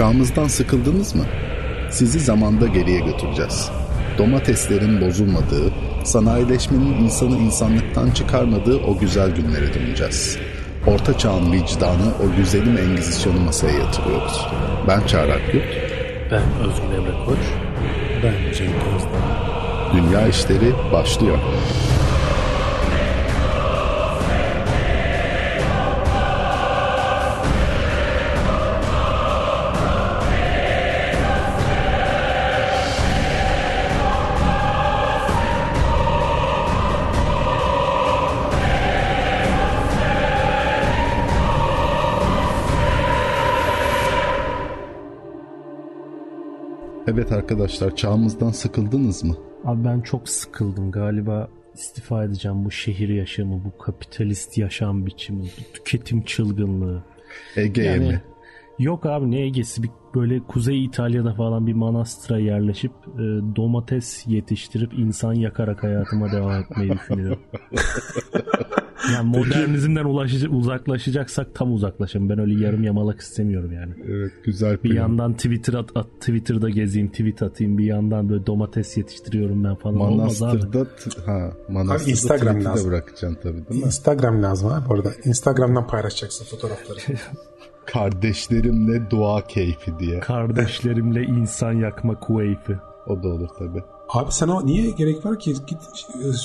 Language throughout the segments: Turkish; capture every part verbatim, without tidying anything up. Çağımızdan sıkıldınız mı? Sizi zamanda geriye götüreceğiz. Domateslerin bozulmadığı, sanayileşmenin insanı insanlıktan çıkarmadığı o güzel günlere döneceğiz. Orta Çağ'ın vicdanı o güzelim Engizisyon'u masaya yatırıyoruz. Ben Çağrak Yurt. Ben Özgün Emre Koç. Ben Cenk Özden. Dünya İşleri başlıyor. Evet arkadaşlar, çağımızdan sıkıldınız mı? Abi ben çok sıkıldım. Galiba istifa edeceğim bu şehir yaşamı, bu kapitalist yaşam biçimi, bu tüketim çılgınlığı. Ege'ye yani, mi? Yok abi, ne Ege'si? Bir, böyle Kuzey İtalya'da falan bir manastıra yerleşip e, domates yetiştirip insan yakarak hayatıma devam etmeyi düşünüyorum. Yani modernizmden ulaşacak, uzaklaşacaksak tam uzaklaşalım. Ben öyle yarım yamalak istemiyorum yani. Evet, güzel. Bir plan. Yandan Twitter at, at, Twitter'da gezeyim, tweet atayım. Bir yandan böyle domates yetiştiriyorum ben falan. Manastırda, ha, manastırda Instagram Twitter'da lazım. Bırakacaksın tabii, değil mi? Instagram lazım ha bu arada. Instagram'dan paylaşacaksın fotoğrafları. Kardeşlerimle dua keyfi diye. Kardeşlerimle insan yakma keyfi. O da olur tabii. Abi sana niye gerek var ki? Git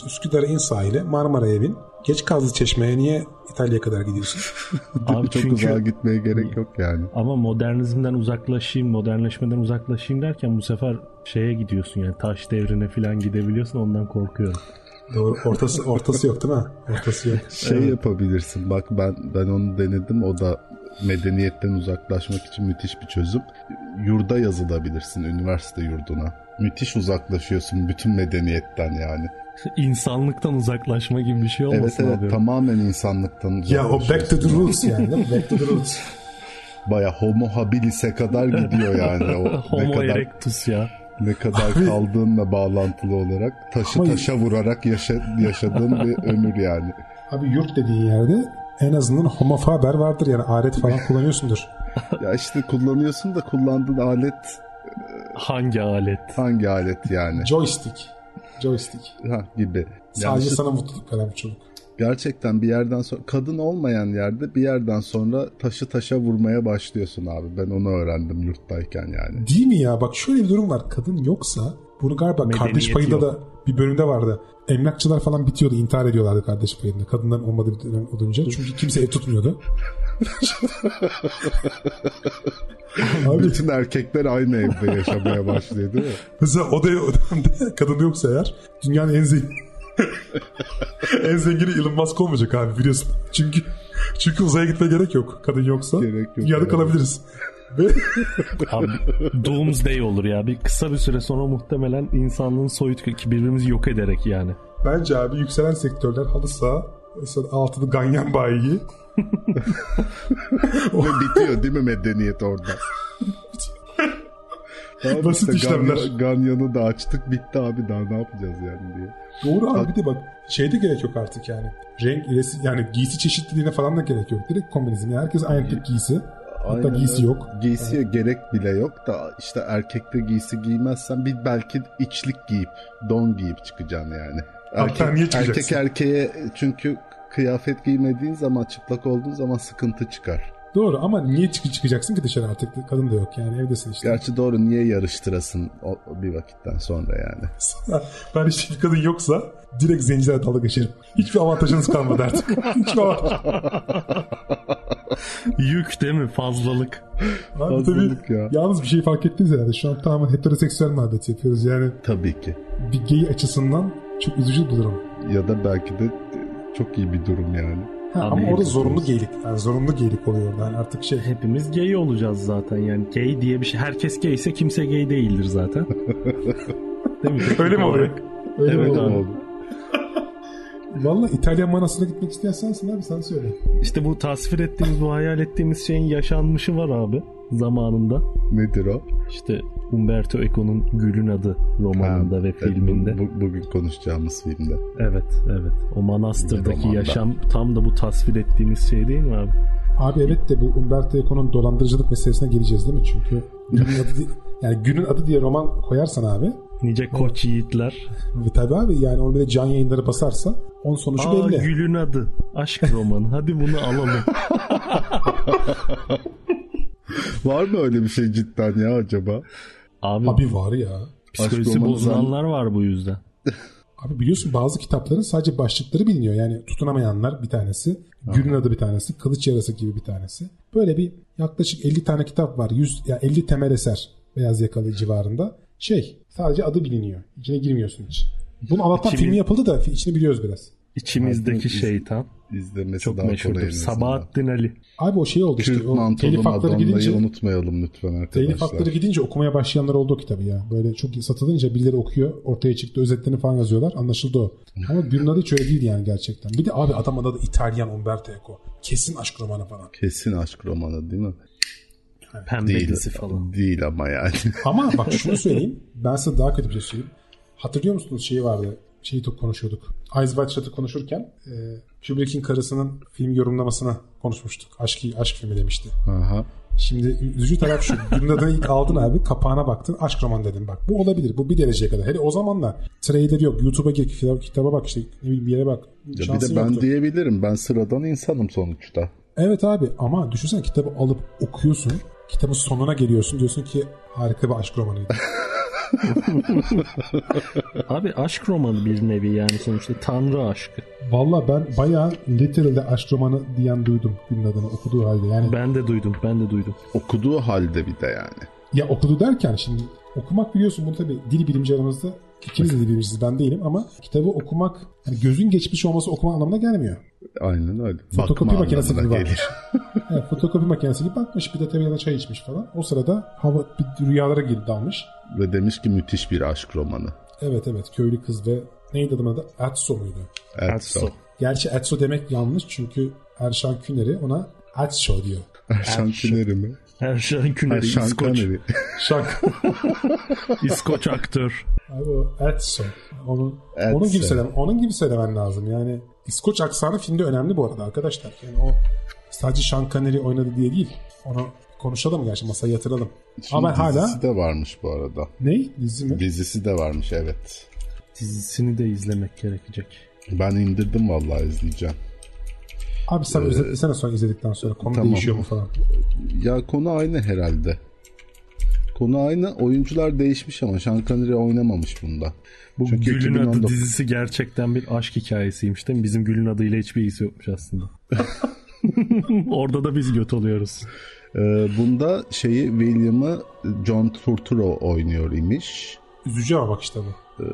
Üsküdar'a in, sahile, Marmara'ya bin. Geç Kazlı Çeşme'ye niye İtalya'ya kadar gidiyorsun? Abi çok çünkü... uzağa gitmeye gerek yok yani. Ama modernizmden uzaklaşayım, modernleşmeden uzaklaşayım derken bu sefer şeye gidiyorsun yani, taş devrine falan gidebiliyorsun, ondan korkuyorum. Doğru, ortası ortası yok değil mi? Ortası yok. Şey evet. Yapabilirsin. Bak ben ben onu denedim. O da medeniyetten uzaklaşmak için müthiş bir çözüm. Yurda yazılabilirsin, üniversite yurduna. Müthiş uzaklaşıyorsun bütün medeniyetten yani. İnsanlıktan uzaklaşma gibi bir şey olmasın. Evet evet abi. Tamamen insanlıktan uzaklaşıyorsun. Ya o back to the roots yani, değil mi? Back to the roots. Baya homo habilis'e kadar gidiyor yani. O homo kadar, erectus ya. Ne kadar abi, kaldığınla bağlantılı olarak taşı ama... taşa vurarak yaşa, yaşadığın bir ömür yani. Abi yurt dediğin yerde en azından homo faber vardır yani, alet falan kullanıyorsundur. Ya işte kullanıyorsun da kullandığın alet... Hangi alet? Hangi alet yani? Joystick. Joystick. Ha, gibi. Sadece yani, sana mutluluk veren bir çocuk. Gerçekten bir yerden sonra, kadın olmayan yerde bir yerden sonra taşı taşa vurmaya başlıyorsun abi. Ben onu öğrendim yurttayken yani. Değil mi ya? Bak şöyle bir durum var. Kadın yoksa bunu galiba medeniyet Kardeş Payı'da yok. Da bir bölümde vardı. Emlakçılar falan bitiyordu. İntihar ediyorlardı Kardeş Payı'nda. Kadınların olmadığı bir dönem olunca. Çünkü kimse ev tutmuyordu. Abi, bütün erkekler aynı evde yaşamaya başlıyor değil mi? Mesela odaya odamda kadın yoksa eğer dünyanın en zengin en zengini Elon Musk olmayacak abi, biliyorsun. Çünkü çünkü uzaya gitmeye gerek yok. Kadın yoksa dünyada kalabiliriz. Abi, doomsday olur ya. Bir kısa bir süre sonra muhtemelen insanlığın soyut birbirimizi yok ederek yani. Bence abi yükselen sektörler halı saha, mesela altılı ganyan bayi. Ve bitiyor değil mi medeniyet orada? Abi basit işte işlemler. Ganyan, ganyanı da açtık, bitti abi, daha ne yapacağız yani diye. Doğru abi, bir de bak şeyde gerek yok artık yani. Renk resim, yani giysi çeşitliliğine falan da gerek yok. Direkt kombinizm yani, herkes aynı tip giysi. Hatta aynen, giysi yok. Giysiye evet. Gerek bile yok da işte erkekte giysi giymezsen bir belki içlik giyip don giyip çıkacaksın yani. Erkek, erkek erkeğe çünkü kıyafet giymediğin zaman, çıplak olduğun zaman sıkıntı çıkar. Doğru ama niye çık- çıkacaksın ki dışarı, artık kadın da yok yani, evdesin işte. Gerçi doğru, niye yarıştırasın o, o bir vakitten sonra yani. Ben işte bir kadın yoksa direkt zencilere dalga geçerim. Hiçbir avantajınız kalmadı artık. Hiçbir avantaj. Yük değil mi? Fazlalık. Abi, fazlalık tabii, ya. Yalnız bir şey fark ettiniz herhalde. Şu an tamamen heteroseksüel muhabbeti yapıyoruz yani. Tabii ki. Bir gay açısından çok üzücü bir durum. Ya da belki de çok iyi bir durum yani. Ha, ama orada zorunlu gaylik. Yani zorunlu gaylik oluyor orada. Yani artık şey, hepimiz gay olacağız zaten yani. Gay diye bir şey. Herkes gay ise kimse gay değildir zaten. Değil mi? Öyle mi oluyor? Öyle evet, mi oluyor? Valla İtalyan manasına gitmek istersen abi sen söyle. İşte bu tasvir ettiğimiz, bu hayal ettiğimiz şeyin yaşanmışı var abi zamanında. Nedir o? İşte Umberto Eco'nun Gül'ün Adı romanında ha, ve filminde. E, bu, bugün konuşacağımız filmde. Evet evet. O manastırdaki yaşam tam da bu tasvir ettiğimiz şey değil mi abi? Abi evet de bu Umberto Eco'nun dolandırıcılık meselesine geleceğiz değil mi? Çünkü Gül'ün Adı diye, yani Gül'ün Adı diye roman koyarsan abi. Nice koç yiğitler. Tabii abi yani onu bir de can yayınları basarsa onun sonucu Aa, belli. Gül'ün Adı. Aşk romanı. Hadi bunu alalım. Var mı öyle bir şey cidden ya acaba? Abi, abi var ya. Psikolojisi bozulanlar var bu yüzden. Abi biliyorsun bazı kitapların sadece başlıkları biliniyor. Yani Tutunamayanlar bir tanesi, Gül'ün Adı bir tanesi, Kılıç Yarası gibi bir tanesi. Böyle bir yaklaşık elli tane kitap var. yüz ya yani elli temel eser Beyaz Yakalı civarında. Şey, sadece adı biliniyor. İçine girmiyorsun hiç. Bunun Allah'tan İçimiz... filmi yapıldı da içini biliyoruz biraz. İçimizdeki İz... şeytan. İzlemesi çok meşhurdur. Sabahattin Ali. Abi o şey oldu işte. Kürt telif hakları gidince unutmayalım lütfen arkadaşlar. Telif hakları gidince okumaya başlayanlar oldu o kitabı ya. Böyle çok satılınca birileri okuyor. Ortaya çıktı. Özetlerini falan yazıyorlar. Anlaşıldı o. Ama Gül'ün Adı hiç öyle değil yani gerçekten. Bir de abi adam adı da İtalyan Umberto Eco. Kesin aşk romanı falan. Kesin aşk romanı değil mi? Yani. Pembelisi falan. Değil ama yani. Ama bak şunu söyleyeyim. Ben size daha kötü bir şey söyleyeyim. Hatırlıyor musunuz şeyi vardı? Şeyi çok konuşuyorduk. Eyes Wide Shut'ı konuşurken e, Kubrick'in karısının film yorumlamasına konuşmuştuk. Aşk, aşk filmi demişti. Aha. Şimdi üzücü taraf şu. Gül'ün Adı'nı ilk aldın abi. Kapağına baktın. Aşk romanı dedim bak. Bu olabilir. Bu bir dereceye kadar. Hele o zamanlar trailer yok. YouTube'a gir. Kitaba bak işte. Bir yere bak. Ya bir de ben yoktu. Diyebilirim. Ben sıradan insanım sonuçta. Evet abi. Ama düşünsene kitabı alıp okuyorsun. Kitabın sonuna geliyorsun. Diyorsun ki harika bir aşk romanıydı. Abi aşk romanı bir nevi yani sonuçta tanrı aşkı. Valla ben bayağı literalde aşk romanı diyen duydum Gül'ün Adı'nı okuduğu halde yani. Ben de duydum ben de duydum. Okuduğu halde bir de yani. Ya okudu derken şimdi okumak biliyorsun bunu tabii dil bilimci aramızda ikimiz de dil bilimcisiz ben değilim ama kitabı okumak yani gözün geçmiş olması okuma anlamına gelmiyor. Aynen öyle. Fotokopi bakma makinesi gibi bakmış. Evet, fotokopi makinesi gibi bakmış. Bir de tabii yana çay içmiş falan. O sırada hava bir rüyalara girdi dalmış. Ve demiş ki müthiş bir aşk romanı. Evet evet. Köylü kız ve neydi adamın adı? Adso muydu? Adso. Gerçi Adso demek yanlış çünkü Sean Connery ona Adso diyor. Sean Connery mi? Sean Connery. Sean Connery. İskoç aktör. Abi o Adso. Onun, onun gibi söylemen, onun gibi söylemen lazım yani. İskoç aksanı filmde önemli bu arada arkadaşlar. Yani o sadece Sean Connery oynadı diye değil. Onu konuşalım gerçi masaya yatıralım. Şimdi ama hala dizisi de varmış bu arada. Ne? Dizi mi? Dizisi de varmış evet. Dizisini de izlemek gerekecek. Ben indirdim vallahi izleyeceğim. Abi sen ee, özetlesene sonra izledikten sonra konu tamam. Değişiyor mu falan? Ya konu aynı herhalde. Konu aynı. Oyuncular değişmiş ama Sean Connery oynamamış bunda. Bu çünkü Gül'ün iki bin on dokuz... Adı dizisi gerçekten bir aşk hikayesiymiş değil mi? Bizim Gül'ün Adı ile hiçbir ilgisi yokmuş aslında. Orada da biz göt oluyoruz. Ee, bunda şeyi William'ı John Turturro oynuyor imiş. Üzücü ama bak işte bu. Ee,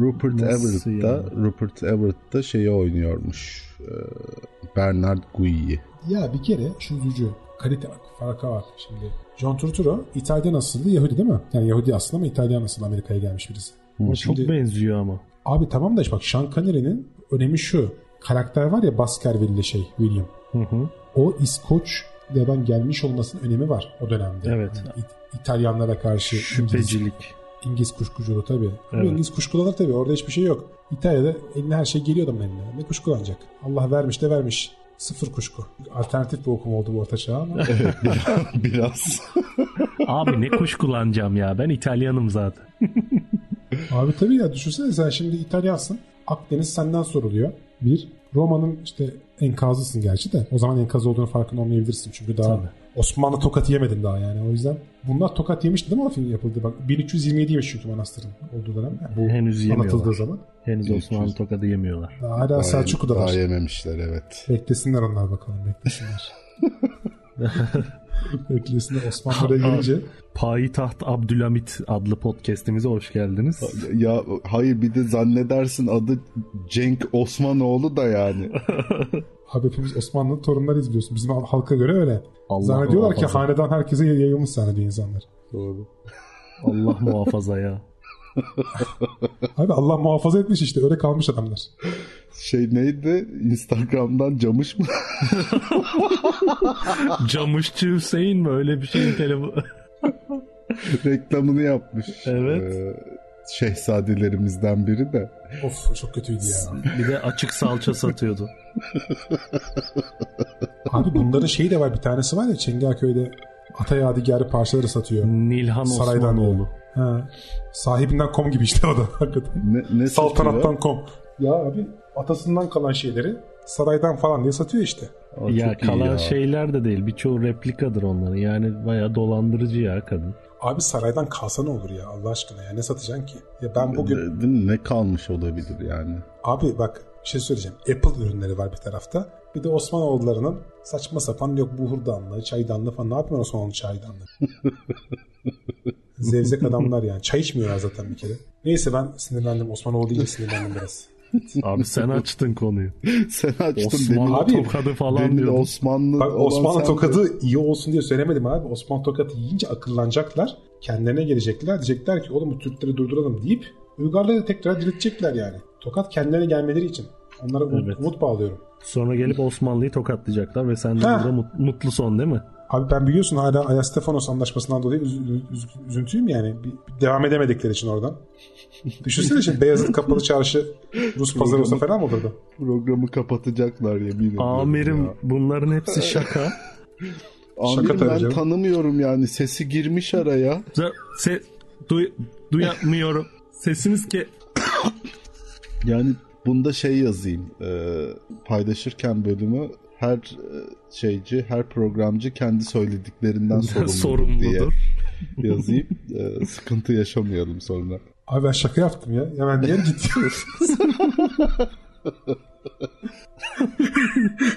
Rupert Everett da yani? Rupert Everett da şeyi oynuyormuş. Ee, Bernard Gui'yi. Ya bir kere şu üzücü. Kalite farkı var şimdi. John Turturro İtalyan asıllı Yahudi değil mi? Yani Yahudi aslında ama İtalyan asıllı Amerika'ya gelmiş birisi. Ama şimdi, çok benziyor ama. Abi tamam da işte bak Sean Connery'nin önemi şu. Karakter var ya Baskerville'li şey William. Hı hı. O İskoçya'dan gelmiş olmasının önemi var o dönemde. Evet. Yani İ- İtalyanlara karşı. Şüphecilik. İngiliz, İngiliz kuşkuculuğu tabii. Evet. İngiliz kuşkulanır tabii. Orada hiçbir şey yok. İtalya'da eline her şey geliyordu ama eline. Ne kuşkulanacak? Allah vermiş de vermiş. Sıfır kuşku. Alternatif bir okum oldu bu orta çağ ama. Evet, biraz. biraz. Abi ne kuşkulanacağım ya. Ben İtalyanım zaten. Abi tabii ya düşünsene sen şimdi İtalyansın. Akdeniz senden soruluyor. Bir, Roma'nın işte enkazısın gerçi de. O zaman enkaz olduğunu farkında olmayabilirsin. Çünkü daha tabii. Osmanlı tokat yemedin daha yani. O yüzden bunlar tokat yemişti değil mi o film yapıldı? Bak bin üç yüz yirmi yediymiş çünkü manastırın olduğu dönem. Yani bu henüz anlatıldığı zaman. Henüz Osmanlı tokadı yemiyorlar. Daha hala Selçuklu'da var. Daha yememişler evet. Beklesinler onlar bakalım beklesinler. Beklesinler Osmanlı'ya gelince. Payitaht Abdülhamit adlı podcast'imize hoş geldiniz. Ya hayır bir de zannedersin adı Cenk Osmanoğlu da yani. Abi hepimiz Osmanlı'nın torunlarıyız biliyorsun. Bizim halka göre öyle. Allah zannediyorlar muhafaza. Ki hanedan herkese yayılmış zannediyor insanlar. Doğru. Allah muhafaza ya. Abi Allah muhafaza etmiş işte. Öyle kalmış adamlar. Şey neydi? Instagram'dan camış mı? Camışçı Hüseyin mi? Öyle bir şeyin telefonu. Reklamını yapmış. Evet. Ee, şehzadelerimizden biri de. Of, çok kötüydü ya. Bir de açık salça satıyordu. Abi bunların şeyi de var, bir tanesi var ya Çengelköy'de, ata yadigarı parçaları satıyor. Nilhan Osmanoğlu. Ha. Sahibinden kom gibi işte o da hakikaten. Ne, ne saltanattan kom. Ya abi atasından kalan şeyleri saraydan falan diye satıyor işte. Aa, ya kalan ya. Şeyler de değil, birçoğu replikadır onların. Yani bayağı dolandırıcı ya kadın. Abi saraydan kalsa ne olur ya Allah aşkına ya, ne satacaksın ki? Ya ben bugün... Ne, ne kalmış olabilir yani? Abi bak bir şey söyleyeceğim. Apple ürünleri var bir tarafta. Bir de Osmanoğullarının saçma sapan yok buhurdanlığı, çaydanlığı falan. Ne yapıyorsun Osmanoğlu çaydanlığı? Zevzek adamlar yani. Çay içmiyorlar zaten bir kere. Neyse ben sinirlendim. Osmanoğlu deyince sinirlendim biraz. Abi sen açtın konuyu. Sen açtın. Osmanlı abi, tokadı falan diyordun. Osmanlı, bak, Osmanlı tokadı de... iyi olsun diye söylemedim abi. Osmanlı tokadı yiyince akıllanacaklar. Kendilerine gelecekler. Diyecekler ki oğlum bu Türkleri durduralım deyip Uygarları tekrar diriltecekler yani. Tokat kendilerine gelmeleri için. Onlara umut, evet. umut bağlıyorum. Sonra gelip Osmanlı'yı tokatlayacaklar ve sen de ha. burada mutlu son değil mi? Abi ben biliyorsun hala Ayastefanos anlaşmasından dolayı üz, üz, üz, üzüntüyüm yani. Bir, bir devam edemedikleri için oradan. Düşünsene şimdi Beyazıt Kapalı Çarşı Rus pazarı olsa falan mı olurdu? Programı kapatacaklar yemin amirim ya. Bunların hepsi şaka. Amirim şaka ben canım. Tanımıyorum yani. Sesi girmiş araya. Se, duy, duyamıyorum. Sesiniz ki... Yani bunda şey yazayım. E, paylaşırken bölümü her şeyci, her programcı kendi söylediklerinden sorumludur, sorumludur. diye yazayım. E, sıkıntı yaşamayalım sonra. Abi ben şaka yaptım ya. Hemen niye gidiyoruz?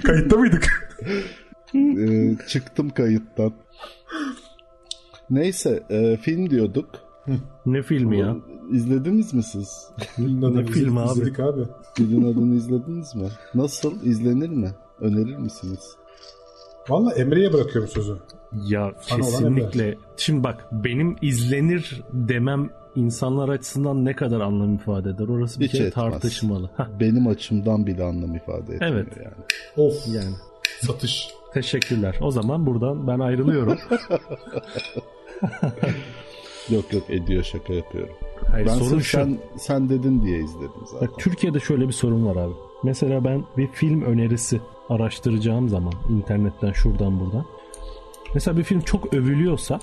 Kayıtta mıydık? E, çıktım kayıttan. Neyse, e, film diyorduk. Ne filmi ya? İzlediniz mi siz? Gül'ün Adı'nı film izledik abi. abi. Gül'ün Adı'nı izlediniz mi? Nasıl? İzlenir mi? Önerir misiniz? Valla Emre'ye bırakıyorum sözü. Ya fan kesinlikle. Şimdi bak benim izlenir demem insanlar açısından ne kadar anlam ifade eder? Orası bir hiç kere etmez. Tartışmalı. Benim açımdan bile anlam ifade etmiyor evet. yani. Of yani. Satış. Teşekkürler. O zaman buradan ben ayrılıyorum. Yok yok ediyor şaka yapıyorum. Hayır, ben sorun şu, sen, sen dedin diye izledim zaten. Bak, Türkiye'de şöyle bir sorun var abi. Mesela ben bir film önerisi araştıracağım zaman internetten şuradan buradan. Mesela bir film çok övülüyorsa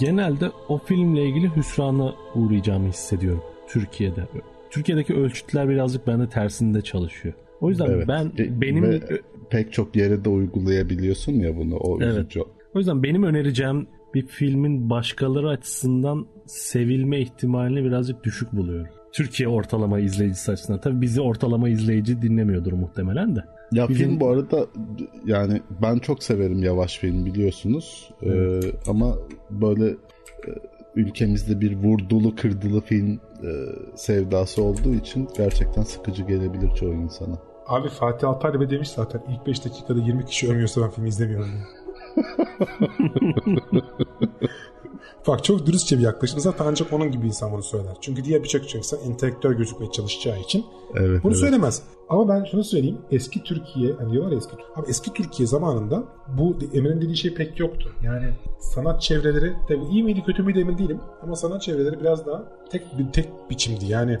genelde o filmle ilgili hüsrana uğrayacağımı hissediyorum Türkiye'de. Türkiye'deki ölçütler birazcık bende tersinde çalışıyor. O yüzden evet. ben e, benim... Pek çok yere de uygulayabiliyorsun ya bunu. O evet. Üzücü. O yüzden benim önereceğim bir filmin başkaları açısından sevilme ihtimalini birazcık düşük buluyorum. Türkiye ortalama izleyicisi açısından. Tabii bizi ortalama izleyici dinlemiyordur muhtemelen de. Ya bizim... film bu arada yani ben çok severim yavaş film biliyorsunuz. Evet. Ee, ama böyle ülkemizde bir vurdulu kırdılı film e, sevdası olduğu için gerçekten sıkıcı gelebilir çoğu insana. Abi Fatih Altaylı demiş zaten ilk beş dakikada yirmi kişi ölmüyorsa ben filmi izlemiyorum. Bak çok dürüstçe bir yaklaşım. Zaten ancak onun gibi insan bunu söyler. Çünkü diğer birçok insan entelektüel gözükmeye çalışacağı için evet, bunu evet. söylemez. Ama ben şunu söyleyeyim. Eski Türkiye, hani diyorlar ya eski Türkiye. Abi eski Türkiye zamanında bu Emre'nin dediği şey pek yoktu. Yani sanat çevreleri tabii iyi miydi kötü müydü emin değilim. Ama sanat çevreleri biraz daha tek bir tek biçimdi. Yani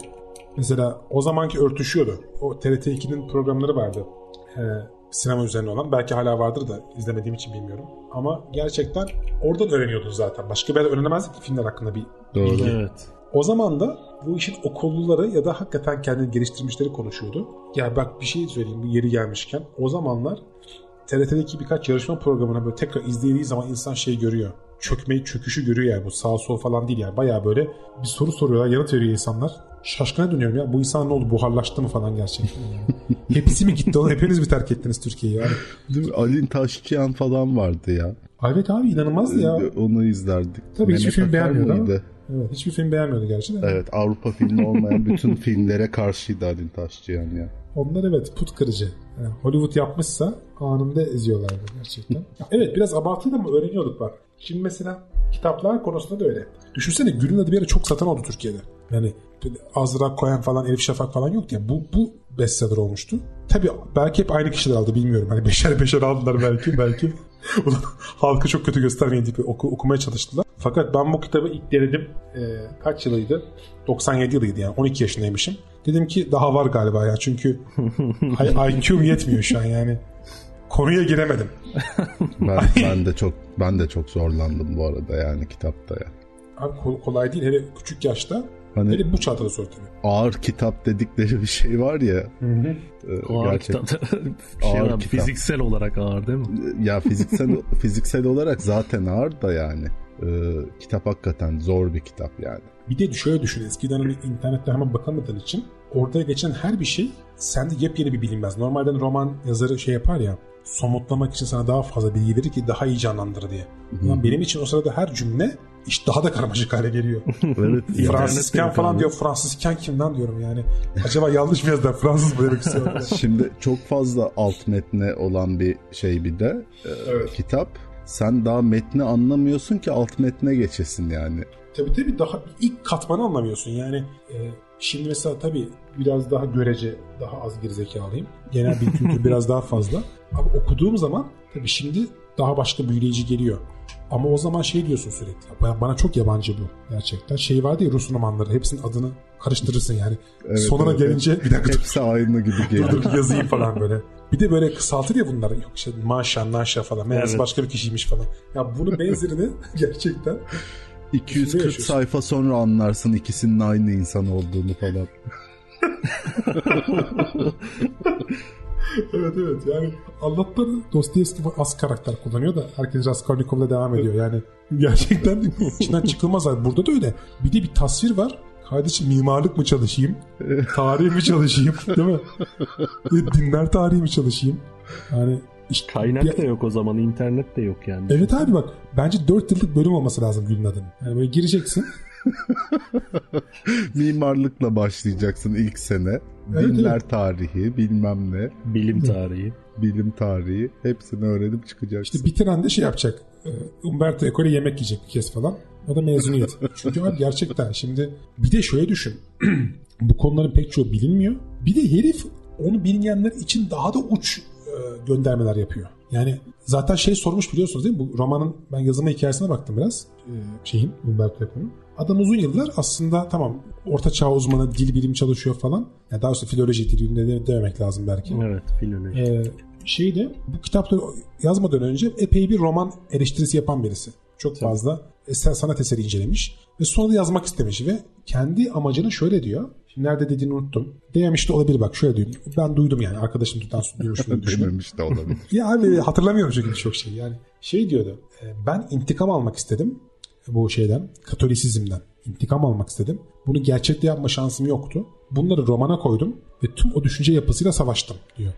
mesela o zamanki örtüşüyordu. O T R T iki'nin programları vardı. Eee Sinema üzerine olan. Belki hala vardır da izlemediğim için bilmiyorum. Ama gerçekten oradan öğreniyordun zaten. Başka bir yerde öğrenemezdik ki filmler hakkında bir doğru, bilgi. Evet. O zaman da bu işin okulluları ya da hakikaten kendini geliştirmişleri konuşuyordu. Ya bak bir şey söyleyeyim bu yeri gelmişken. O zamanlar T R T'deki birkaç yarışma programına böyle tekrar izlediği zaman insan şey görüyor. Çökmeyi, çöküşü görüyor yani. Bu sağ sol falan değil yani. Bayağı böyle bir soru soruyorlar, yanıt veriyor insanlar. Şaşkına dönüyorum ya. Bu insan ne oldu? Buharlaştı mı falan gerçekten yani. Hepsi mi gitti oğlum? Hepiniz mi terk ettiniz Türkiye'yi yani? Değil mi? Alin Taşçıyan falan vardı ya. Evet abi inanılmazdı ya. Onu izlerdik. Tabii hiçbir film beğenmiyordu. Evet, hiçbir film beğenmiyordu gerçi de. Evet Avrupa filmi olmayan bütün filmlere karşıydı Alin Taşçıyan ya. Onlar evet put kırıcı. Yani Hollywood yapmışsa anında eziyorlardı gerçekten. Evet biraz abartıydı ama öğreniyorduk bak. Şimdi mesela kitaplar konusunda da öyle. Düşünsene Gül'ün Adı bir yere çok satan oldu Türkiye'de. Yani Azra Koyan falan, Elif Şafak falan yoktu ya. Bu, bu bestseller olmuştu. Tabii belki hep aynı kişiler aldı bilmiyorum. Hani beşer beşer aldılar belki. belki. Halkı çok kötü göstermeyin deyip oku, okumaya çalıştılar. Fakat ben bu kitabı ilk denedim. E, kaç yılıydı? doksan yedi yılıydı yani. on iki yaşındaymışım. Dedim ki daha var galiba ya. Çünkü I Q'm yetmiyor şu an yani. Konuya giremedim. ben, ben de çok ben de çok zorlandım bu arada yani kitapta ya. Abi kolay değil hele küçük yaşta. Hani hele bu çatada zor tabii. Ağır kitap dedikleri bir şey var ya. Hı hı. E, ağır gerçekten. Kitap. Şey ağır kitap. Fiziksel olarak ağır değil mi? Ya fiziksel fiziksel olarak zaten ağır da yani. E, kitap hakikaten zor bir kitap yani. Bir de şöyle düşün, eskiden hani internette hemen bakamadığın için ortaya geçen her bir şey sende yepyeni bir bilinmez. Normalden roman yazarı şey yapar ya, somutlamak için sana daha fazla bilgi verir ki daha iyi canlandırır diye. Hı-hı. Benim için o sırada her cümle iş daha da karmaşık hale geliyor. Evet, Fransızken falan kaldı. Diyor. Fransızken kimden diyorum yani. Acaba yanlış bir yazıdan Fransız mı demek istiyorum? Şimdi çok fazla alt metne olan bir şey bir de e, evet. Kitap. Sen daha metni anlamıyorsun ki alt metne geçesin yani. Tabii tabii daha ilk katmanı anlamıyorsun yani. E, şimdi mesela tabii biraz daha görece, daha az gerizekalıyım. Genel bir kültür biraz daha fazla. Ama okuduğum zaman tabii şimdi daha başka büyüleyici geliyor. Ama o zaman şey diyorsun sürekli. Bana çok yabancı bu gerçekten. Şey vardı ya Rus romanları. Hepsinin adını karıştırırsın yani. Evet, sonuna evet, gelince evet. Bir dakika dur. Hepsi aynı gibi geliyor. Dur, dur yazayım falan böyle. Bir de böyle kısaltır ya bunlar. Yok işte maşa, naşa falan. Meğerse evet. Başka bir kişiymiş falan. Ya bunun benzerini gerçekten... iki yüz kırk sayfa sonra anlarsın ikisinin aynı insan olduğunu falan. Evet evet yani Allah'tan Dostoyevski az karakter kullanıyor da herkes Raskolnikov'la devam ediyor yani gerçekten içinden çıkılmaz abi. Burada da öyle bir de bir tasvir var. Kardeşim mimarlık mı çalışayım? Tarih mi çalışayım? Değil mi? Dinler tarihi mi çalışayım? Yani İşte kaynak bir... da yok o zaman, internet de yok yani. Evet abi bak, bence dört yıllık bölüm olması lazım Gül'ün Adı'nın. Yani böyle gireceksin. Mimarlıkla başlayacaksın ilk sene. Evet, dinler evet. Tarihi, bilmem ne. Bilim tarihi. Bilim tarihi. Hepsini öğrenip çıkacaksın. İşte bitiren de şey yapacak. Umberto Eco'ya yemek yiyecek bir kez falan. O da mezuniyet. Çünkü abi gerçekten şimdi bir de şöyle düşün. Bu konuların pek çoğu bilinmiyor. Bir de herif onu bilmeyenler için daha da uç göndermeler yapıyor. Yani zaten şey sormuş biliyorsunuz değil mi? Bu romanın ben yazılma hikayesine baktım biraz. Ee, şeyin, Umberto Eco'nun. Adam uzun yıllar aslında tamam orta çağ uzmanı, dil bilimi çalışıyor falan. Yani daha doğrusu filoloji dil bilimi demek lazım belki. Evet, filoloji. Ee, şeyde bu kitapları yazmadan önce epey bir roman eleştirisi yapan birisi. Çok evet. Fazla eser, sanat eseri incelemiş ve sonra da yazmak istemiş ve kendi amacını şöyle diyor. Nerede dediğini unuttum. Dememiş de olabilir bak şöyle diyorum. Ben duydum yani arkadaşım tutan duyurmuşluğunu düşünüyorum. De olabilir. Ya abi hatırlamıyorum çünkü çok şey yani. Şey diyordu. Ben intikam almak istedim bu şeyden. Katolisizmden. İntikam almak istedim. Bunu gerçekte yapma şansım yoktu. Bunları romana koydum ve tüm o düşünce yapısıyla savaştım diyor.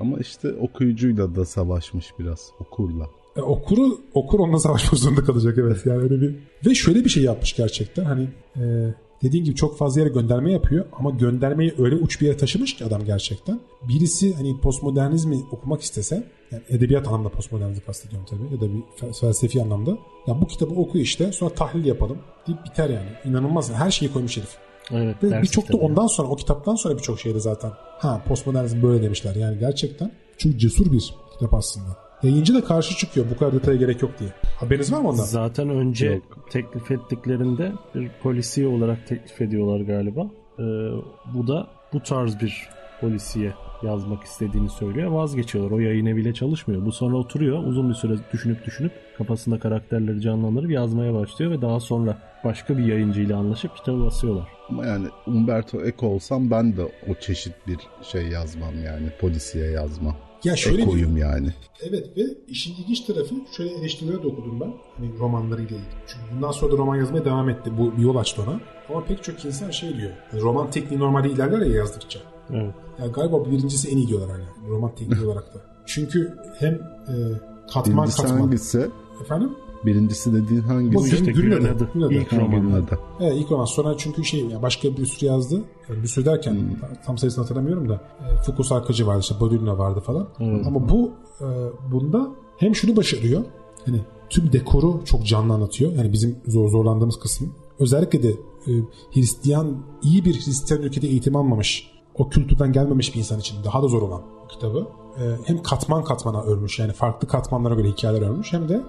Ama işte okuyucuyla da savaşmış biraz. Okurla. E, okuru, okur onunla savaşmak zorunda kalacak evet. Yani öyle bir... Ve şöyle bir şey yapmış gerçekten. Hani... E... Dediğim gibi çok fazla yere gönderme yapıyor ama göndermeyi öyle uç bir yere taşımış ki adam gerçekten. Birisi hani postmodernizmi okumak istese, yani edebiyat anlamda postmodernizmi kastediyorum tabii ya da bir felsefi anlamda. Ya bu kitabı oku işte sonra tahlil yapalım deyip biter yani. İnanılmaz her şeyi koymuş herif. Evet, ve birçok da ondan yani. Sonra o kitaptan sonra birçok şeyde zaten ha postmodernizm böyle demişler yani gerçekten. Çünkü cesur bir kitap aslında. Yayıncı da karşı çıkıyor bu kadar detaya gerek yok diye. Haberiniz var mı ondan? Zaten önce yok. Teklif ettiklerinde bir polisiye olarak teklif ediyorlar galiba. Ee, bu da bu tarz bir polisiye yazmak istediğini söylüyor. Vazgeçiyorlar. O yayına bile çalışmıyor. Bu sonra oturuyor. Uzun bir süre düşünüp düşünüp kafasında karakterleri canlandırıp yazmaya başlıyor ve daha sonra başka bir yayıncıyla anlaşıp kitabı basıyorlar. Ama yani Umberto Eco olsam ben de o çeşit bir şey yazmam yani. Polisiye yazmam. Ya şöyle koyum yani. Evet ve işin ilginç tarafı şöyle eleştirileri de okudum ben. Hani romanlarıyla ilgili. Çünkü bundan sonra da roman yazmaya devam etti. Bu bir yol açtı ona. Ama pek çok insan şey diyor. Roman tekniği normalde ilerler ya yazdıkça. Evet. Ya galiba birincisi en iyi diyorlar hani. Roman tekniği olarak da. Çünkü hem e, katman birincisi katman. Hangisi? Efendim? Birincisi dediğin hangisi? Bu işte Gül'ün Adı. İlk romanın adı. Evet ilk roman. Sonra çünkü şey ya başka bir sürü yazdı. Yani bir sürü derken hmm. tam sayısını hatırlamıyorum da e, Foucault Sarkacı vardı işte Baudelaire vardı falan. Hmm. Ama bu e, bunda hem şunu başarıyor. Hani tüm dekoru çok canlı anlatıyor. Yani bizim zor zorlandığımız kısım. Özellikle de e, Hristiyan iyi bir Hristiyan ülkede eğitim almamış o kültürden gelmemiş bir insan için daha da zor olan kitabı. hem katman katmana örmüş, yani farklı katmanlara göre hikayeler örmüş, hem de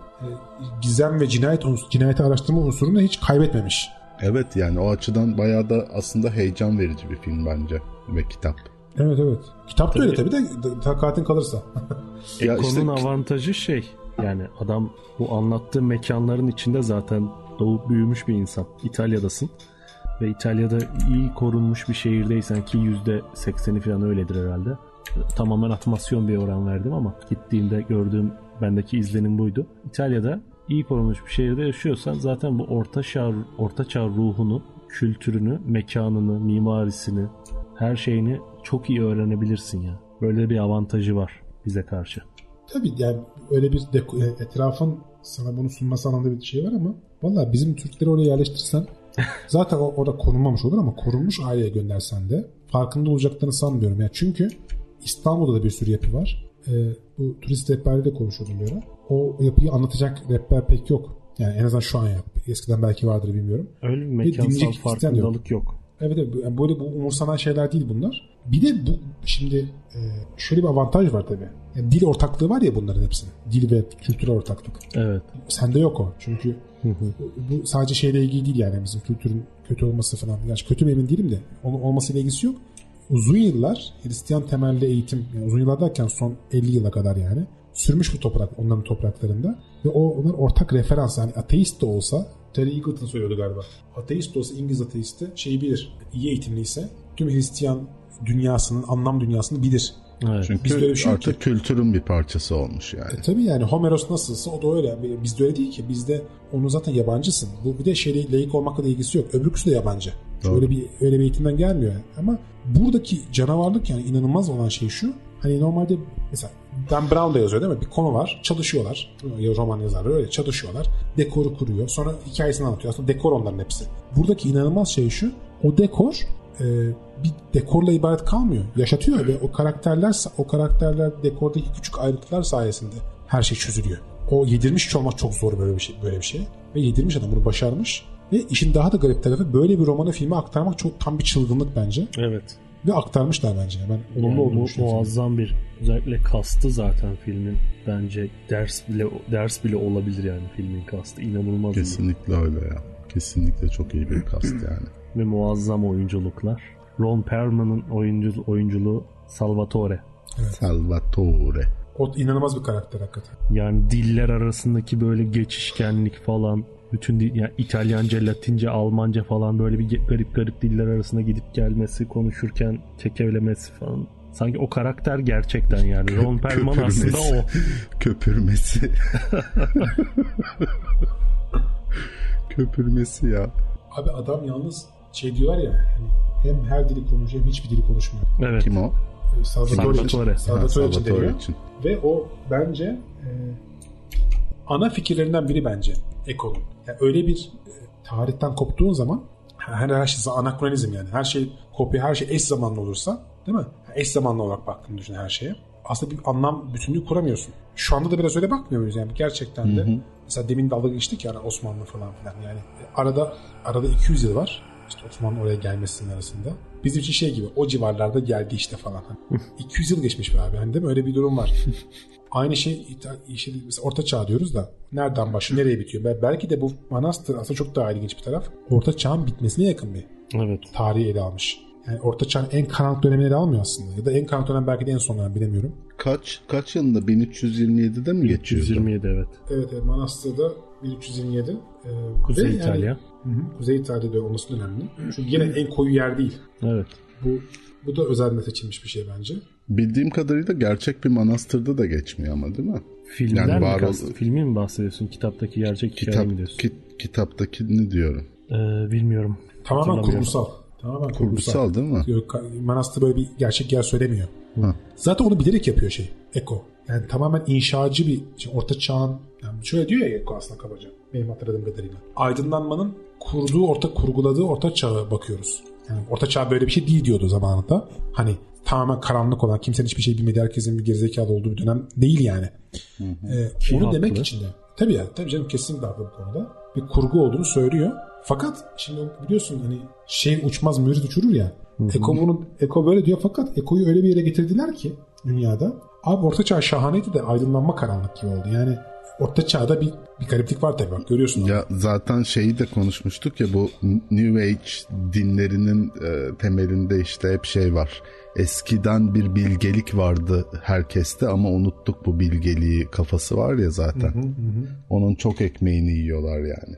gizem ve cinayet cinayeti araştırma unsurunu hiç kaybetmemiş. Evet, yani o açıdan bayağı da aslında heyecan verici bir film bence ve kitap. Evet evet. Kitap da öyle tabii de takatin kalırsa. e, ya konunun işte... avantajı şey, yani adam bu anlattığı mekanların içinde zaten doğup büyümüş bir insan. İtalya'dasın ve İtalya'da iyi korunmuş bir şehirdeysen ki yüzde sekseni falan öyledir herhalde. Tamamen atmasyon bir oran verdim ama gittiğimde gördüğüm, bendeki izlenim buydu. İtalya'da iyi korunmuş bir şehirde yaşıyorsan zaten bu orta çağ, orta çağ ruhunu, kültürünü, mekanını, mimarisini, her şeyini çok iyi öğrenebilirsin ya. Böyle bir avantajı var bize karşı. Tabii yani öyle bir deko- etrafın sana bunu sunması anlamında bir şey var ama vallahi bizim Türkleri oraya yerleştirsen zaten orada korunmamış olur ama korunmuş aileye göndersen de farkında olacaklarını sanmıyorum. Yani çünkü İstanbul'da da bir sürü yapı var. E, bu turist rehberleriyle konuşuyordum bir ara. O yapıyı anlatacak rehber pek yok. Yani en azından şu an yok. Eskiden belki vardır, bilmiyorum. Öyle bir mekansal farkındalık yok. yok. Evet, evet. Yani böyle bu umursanan şeyler değil bunlar. Bir de bu şimdi e, şöyle bir avantaj var tabii. Yani dil ortaklığı var ya bunların hepsinin. Dil ve kültürel ortaklık. Evet. Sende yok o. Çünkü hı hı. bu sadece şeyle ilgili değil yani. Bizim kültürün kötü olması falan. Yani kötü mü emin değilim de. Onun olmasıyla ilgisi yok. Uzun yıllar Hristiyan temelli eğitim, yani uzun yıllar derken son elli yıla kadar yani, sürmüş bu toprak, onların topraklarında. Ve o, onlar ortak referans, yani ateist de olsa, Terry Eagleton söylüyordu galiba, ateist de olsa, İngiliz ateisti şeyi bilir, iyi eğitimliyse tüm Hristiyan dünyasının, anlam dünyasını bilir. Evet. Çünkü artık ki, kültürün bir parçası olmuş yani. E, tabii yani Homeros nasılsa o da öyle. Bizde öyle değil ki. Bizde onu zaten yabancısın. Bu bir de şey, laik olmakla da ilgisi yok. Öbürküsü de yabancı. Öyle bir, öyle bir eğitimden gelmiyor yani. Ama buradaki canavarlık, yani inanılmaz olan şey şu. Hani normalde mesela Dan Brown da yazıyor değil mi? Bir konu var. Çalışıyorlar. Roman yazarları öyle çalışıyorlar. Dekoru kuruyor. Sonra hikayesini anlatıyor. Aslında dekor onların hepsi. Buradaki inanılmaz şey şu. O dekor bir dekorla ibaret kalmıyor. Yaşatıyor ve o karakterler o karakterler dekordaki küçük ayrıntılar sayesinde her şey çözülüyor. O yedirmiş hiç olmaz, çok zor böyle bir şey böyle bir şey. Ve yedirmiş adam, bunu başarmış. Ve işin daha da garip tarafı, böyle bir romanı filme aktarmak çok tam bir çılgınlık bence. Evet. Ve aktarmışlar bence. Ben olumlu olduğunu düşünüyorum. Muazzam bir, özellikle kastı zaten filmin bence ders bile ders bile olabilir yani filmin kastı. İnanılmaz. Kesinlikle öyle ya. Kesinlikle çok iyi bir kast yani. Ve muazzam oyunculuklar. Ron Perlman'ın oyunculuğu, oyunculuğu Salvatore. Evet. Salvatore. O inanılmaz bir karakter hakikaten. Yani diller arasındaki böyle geçişkenlik falan, bütün dil, yani İtalyanca, Latince, Almanca falan, böyle bir garip garip diller arasında gidip gelmesi, konuşurken kekevlemesi falan. Sanki o karakter gerçekten yani. Kö- Ron Perlman aslında o. Köpürmesi. Köpürmesi ya. Abi adam yalnız şey diyorlar ya, hem her dili konuşuyor hem hiçbir dili konuşmuyor. Evet. Kim o? Salvatore. Salvatore için deniyor. Ve o bence e, ana fikirlerinden biri bence Eco'nun. Yani öyle bir e, tarihten koptuğun zaman her, her şey anakronizm yani. Her şey kopya, her şey eş zamanlı olursa değil mi? Eş zamanlı olarak baktığını düşün her şeye. Aslında bir anlam bütünlüğü kuramıyorsun. Şu anda da biraz öyle bakmıyor muyuz yani? Gerçekten de. Hı hı. Mesela demin dalga geçtik ya Osmanlı falan filan. Yani arada arada iki yüz yıl var. İşte Osmanlı oraya gelmesinin arasında. Bizim için şey gibi, o civarlarda geldi işte falan. iki yüz yıl geçmiş be abi. Hani değil mi? Öyle bir durum var. Aynı şey işte mesela Orta Çağ diyoruz da nereden başlıyor, nereye bitiyor? Belki de bu manastır aslında çok daha ilginç bir taraf. Orta Çağ'ın bitmesine yakın bir evet. tarihi ele almış. Yani Orta Çağ'ın en karanlık dönemini ele almıyor aslında. Ya da en karanlık dönem belki de en son dönem, bilemiyorum. Kaç kaç yılında? bin üç yüz yirmi yedide mi geçiyor? bin üç yüz yirmi yedi evet. Evet, evet manastırda bin üç yüz yirmi yedi. Ee, Kuzey İtalya. Yani, hı-hı, Kuzey İtalya'da olması önemli. Çünkü yine en koyu yer değil. Evet. Bu bu da özenle seçilmiş bir şey bence. Bildiğim kadarıyla gerçek bir manastırda da geçmiyor ama değil mi? Filmden yani var mi kastın? Filmi mi bahsediyorsun? Kitaptaki gerçek kitap, hikaye mi diyorsun? Ki, kitaptakini diyorum. Ee, bilmiyorum. Tamamen kurgusal. Tamamen kurgusal. kurgusal değil mi? Manastır böyle bir gerçek yer söylemiyor. Hı. Zaten onu bilerek yapıyor şey Eco. Yani tamamen inşacı bir şey, Orta Çağ'ın yani şöyle diyor ya Eco aslında kabaca. Benim hatırladığım kadarıyla. Aydınlanmanın kurduğu, orta kurguladığı Orta Çağ'a bakıyoruz. Yani Orta Çağ böyle bir şey değil diyordu zamanında. Hani tamamen karanlık olan, kimsenin hiçbir şey bilmediği, herkesin bir gerizekalı olduğu bir dönem değil yani. Hı hı. Ee, onu haklı demek için de. Tabii ya, tabii canım kesinlikle haklı bu konuda. Bir kurgu olduğunu söylüyor. Fakat şimdi biliyorsun hani şey uçmaz mürit uçurur ya. Eco, bunun, Eco böyle diyor fakat Eco'yu öyle bir yere getirdiler ki dünyada Abi Orta Çağ şahaneydi de aydınlanma karanlık gibi oldu. Yani Orta Çağ'da bir, bir gariplik var tabii, bak görüyorsun. Ya zaten şeyi de konuşmuştuk ya, bu New Age dinlerinin e, temelinde işte hep şey var. Eskiden bir bilgelik vardı herkeste ama unuttuk bu bilgeliği kafası var ya zaten. Hı hı hı. Onun çok ekmeğini yiyorlar yani.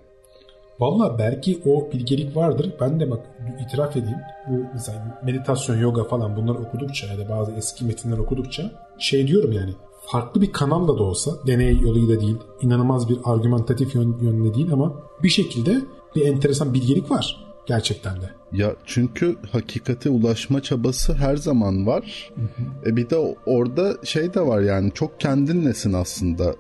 Valla belki o bilgelik vardır. Ben de bak itiraf edeyim. Bu mesela meditasyon, yoga falan bunları okudukça ya da bazı eski metinler okudukça şey diyorum yani. Farklı bir kanalla da olsa, deney yoluyla değil, inanılmaz bir argümantatif yön, yönle değil ama bir şekilde bir enteresan bilgelik var gerçekten de. Ya çünkü hakikate ulaşma çabası her zaman var. Hı hı. E bir de orada şey de var yani, çok kendinlesin aslında.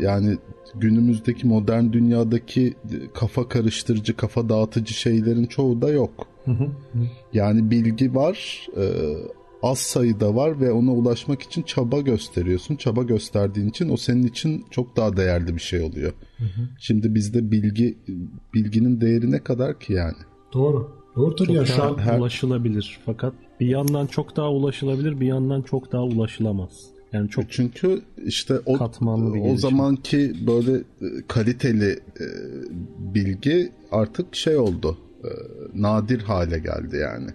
Yani günümüzdeki modern dünyadaki kafa karıştırıcı, kafa dağıtıcı şeylerin çoğu da yok. Hı hı hı. Yani bilgi var, az sayıda var ve ona ulaşmak için çaba gösteriyorsun. Çaba gösterdiğin için o senin için çok daha değerli bir şey oluyor. Hı hı. Şimdi bizde bilgi, bilginin değeri ne kadar ki yani? Doğru. Doğru tabii ya, şu an her... ulaşılabilir fakat bir yandan çok daha ulaşılabilir, bir yandan çok daha ulaşılamaz. Yani çok çünkü işte o o zamanki böyle kaliteli e, bilgi artık şey oldu. E, nadir hale geldi yani.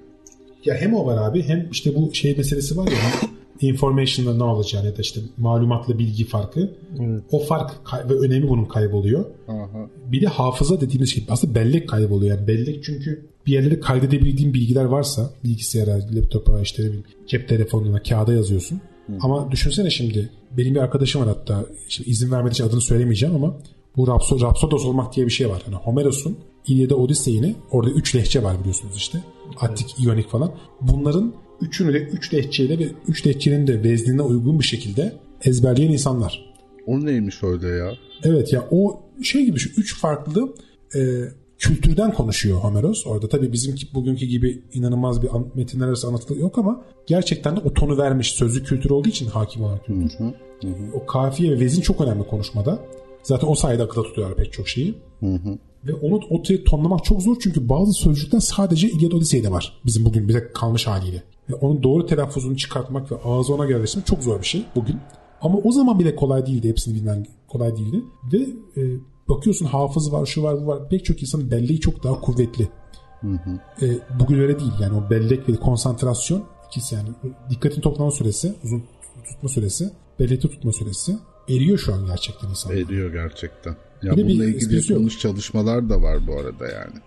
Ya hem o var abi, hem işte bu şey meselesi var ya, information'la knowledge yani ya da işte malumatla bilgi farkı. Evet. O fark kay- ve önemi bunun kayboluyor. Aha. Bir de hafıza dediğimiz şey aslında bellek kayboluyor. Yani bellek çünkü bir yerlere kaydedebildiğin bilgiler varsa bilgisayara, laptopa, işte cep telefonuna, kağıda yazıyorsun. Hı. Ama düşünsene şimdi benim bir arkadaşım var hatta, şimdi izin vermediği için adını söylemeyeceğim ama bu Rhapsodos, Rhapsodos olmak diye bir şey var. Yani Homeros'un İlyada Odise'ini, orada üç lehçe var biliyorsunuz işte. Attik, evet. İyonik falan. Bunların üçünü de üç lehçeyle ve üç lehçenin de veznine uygun bir şekilde ezberleyen insanlar. O neymiş öyle ya? Evet ya, o şey gibi şu üç farklı e, kültürden konuşuyor Homeros. Orada tabii bizimki bugünkü gibi inanılmaz bir metinler arası anlatılık yok ama gerçekten de o tonu vermiş, sözlü kültür olduğu için hakim olan kültür. Hı hı, hı. O kafiye ve vezin çok önemli konuşmada. Zaten o sayede akılda tutuyorlar pek çok şeyi. Hı hı. Ve onu o tonlamak çok zor çünkü bazı sözcükler sadece İlyada Odise'de var. Bizim bugün bize kalmış haliyle. Ve onun doğru telaffuzunu çıkartmak ve ağzı ona göre resmen çok zor bir şey bugün. Ama o zaman bile kolay değildi. Hepsini bilmen kolay değildi. Ve e, bakıyorsun hafız var, şu var, bu var. Pek çok insanın belleği çok daha kuvvetli. Hı hı. E, bugün öyle değil. Yani o bellek ve konsantrasyon ikisi yani. Dikkatini toplama süresi, uzun tutma süresi, bellekte tutma süresi eriyor şu an gerçekten insanlar. Eriyor gerçekten. Ya bir bununla ilgili yapılmış çalışmalar da var bu arada yani.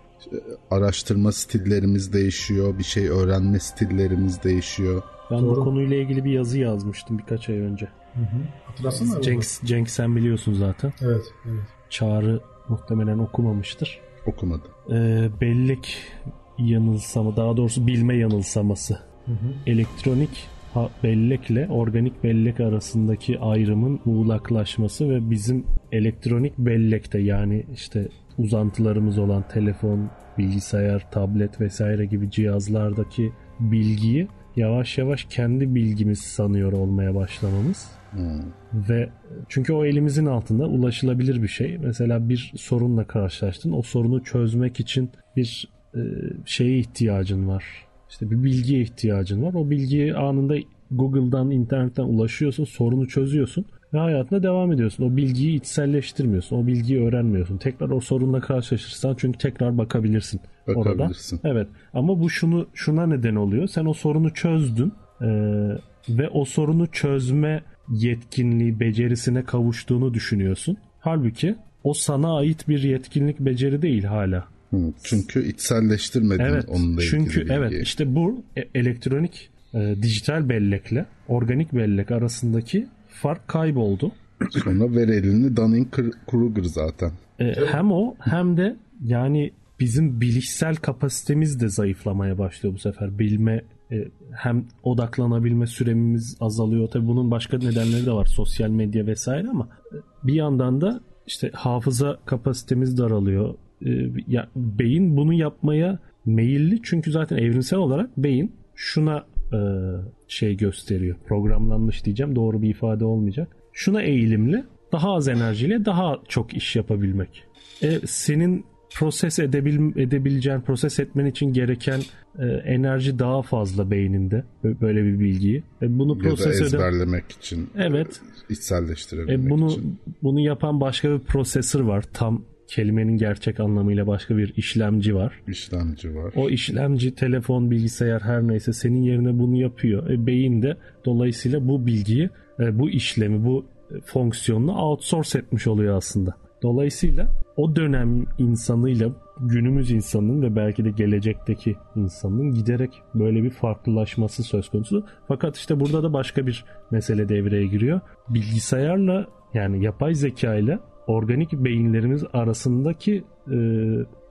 Araştırma stillerimiz değişiyor, bir şey öğrenme stillerimiz değişiyor. Ben doğru. Bu konuyla ilgili bir yazı yazmıştım birkaç ay önce. Hı hı. Hatırlasana mı? Cenk, Cenk sen biliyorsun zaten. Evet, evet. Çağrı muhtemelen okumamıştır. Okumadı. Ee, bellek yanılsamı, daha doğrusu bilme yanılsaması. Hı hı. Elektronik bellekle organik bellek arasındaki ayrımın muğlaklaşması ve bizim elektronik bellekte yani işte uzantılarımız olan telefon, bilgisayar, tablet vesaire gibi cihazlardaki bilgiyi yavaş yavaş kendi bilgimiz sanıyor olmaya başlamamız. Hmm. Ve çünkü o elimizin altında ulaşılabilir bir şey. Mesela bir sorunla karşılaştın. O sorunu çözmek için bir e, şeye ihtiyacın var. İşte bir bilgiye ihtiyacın var. O bilgiyi anında Google'dan, internetten ulaşıyorsun, sorunu çözüyorsun ve hayatına devam ediyorsun. O bilgiyi içselleştirmiyorsun. O bilgiyi öğrenmiyorsun. Tekrar o sorunla karşılaşırsan çünkü tekrar bakabilirsin. Bakabilirsin. Orada. Evet. Ama bu şunu şuna neden oluyor. Sen o sorunu çözdün ee, ve o sorunu çözme yetkinliği, becerisine kavuştuğunu düşünüyorsun. Halbuki o sana ait bir yetkinlik, beceri değil hala. Çünkü içselleştirmedin, evet, onunla ilgili bilgiyi. Çünkü evet, işte bu elektronik e, dijital bellekle organik bellek arasındaki fark kayboldu. Sonra ver elini Dunning-Kruger zaten. E, hem o hem de yani bizim bilişsel kapasitemiz de zayıflamaya başlıyor bu sefer. Bilme e, hem odaklanabilme süremiz azalıyor. Tabii bunun başka nedenleri de var. Sosyal medya vesaire ama bir yandan da işte hafıza kapasitemiz daralıyor. Ya, beyin bunu yapmaya meyilli çünkü zaten evrimsel olarak beyin şuna e, şey gösteriyor, programlanmış diyeceğim, doğru bir ifade olmayacak, şuna eğilimli, daha az enerjiyle daha çok iş yapabilmek. E, senin proses edebil, edebileceğin, proses etmen için gereken e, enerji daha fazla beyninde böyle bir bilgiyi. E, bunu proses ezberlemek eden... için. Evet. İçselleştirebilmek e, bunu, için. Bunu yapan başka bir prosesör var. Tam kelimenin gerçek anlamıyla başka bir işlemci var. İşlemci var. O işlemci, telefon, bilgisayar her neyse senin yerine bunu yapıyor. E, beyin de dolayısıyla bu bilgiyi, e, bu işlemi, bu fonksiyonunu outsource etmiş oluyor aslında. Dolayısıyla o dönem insanıyla günümüz insanının ve belki de gelecekteki insanın giderek böyle bir farklılaşması söz konusu. Fakat işte burada da başka bir mesele devreye giriyor. Bilgisayarla, yani yapay zeka ile organik beyinlerimiz arasındaki e,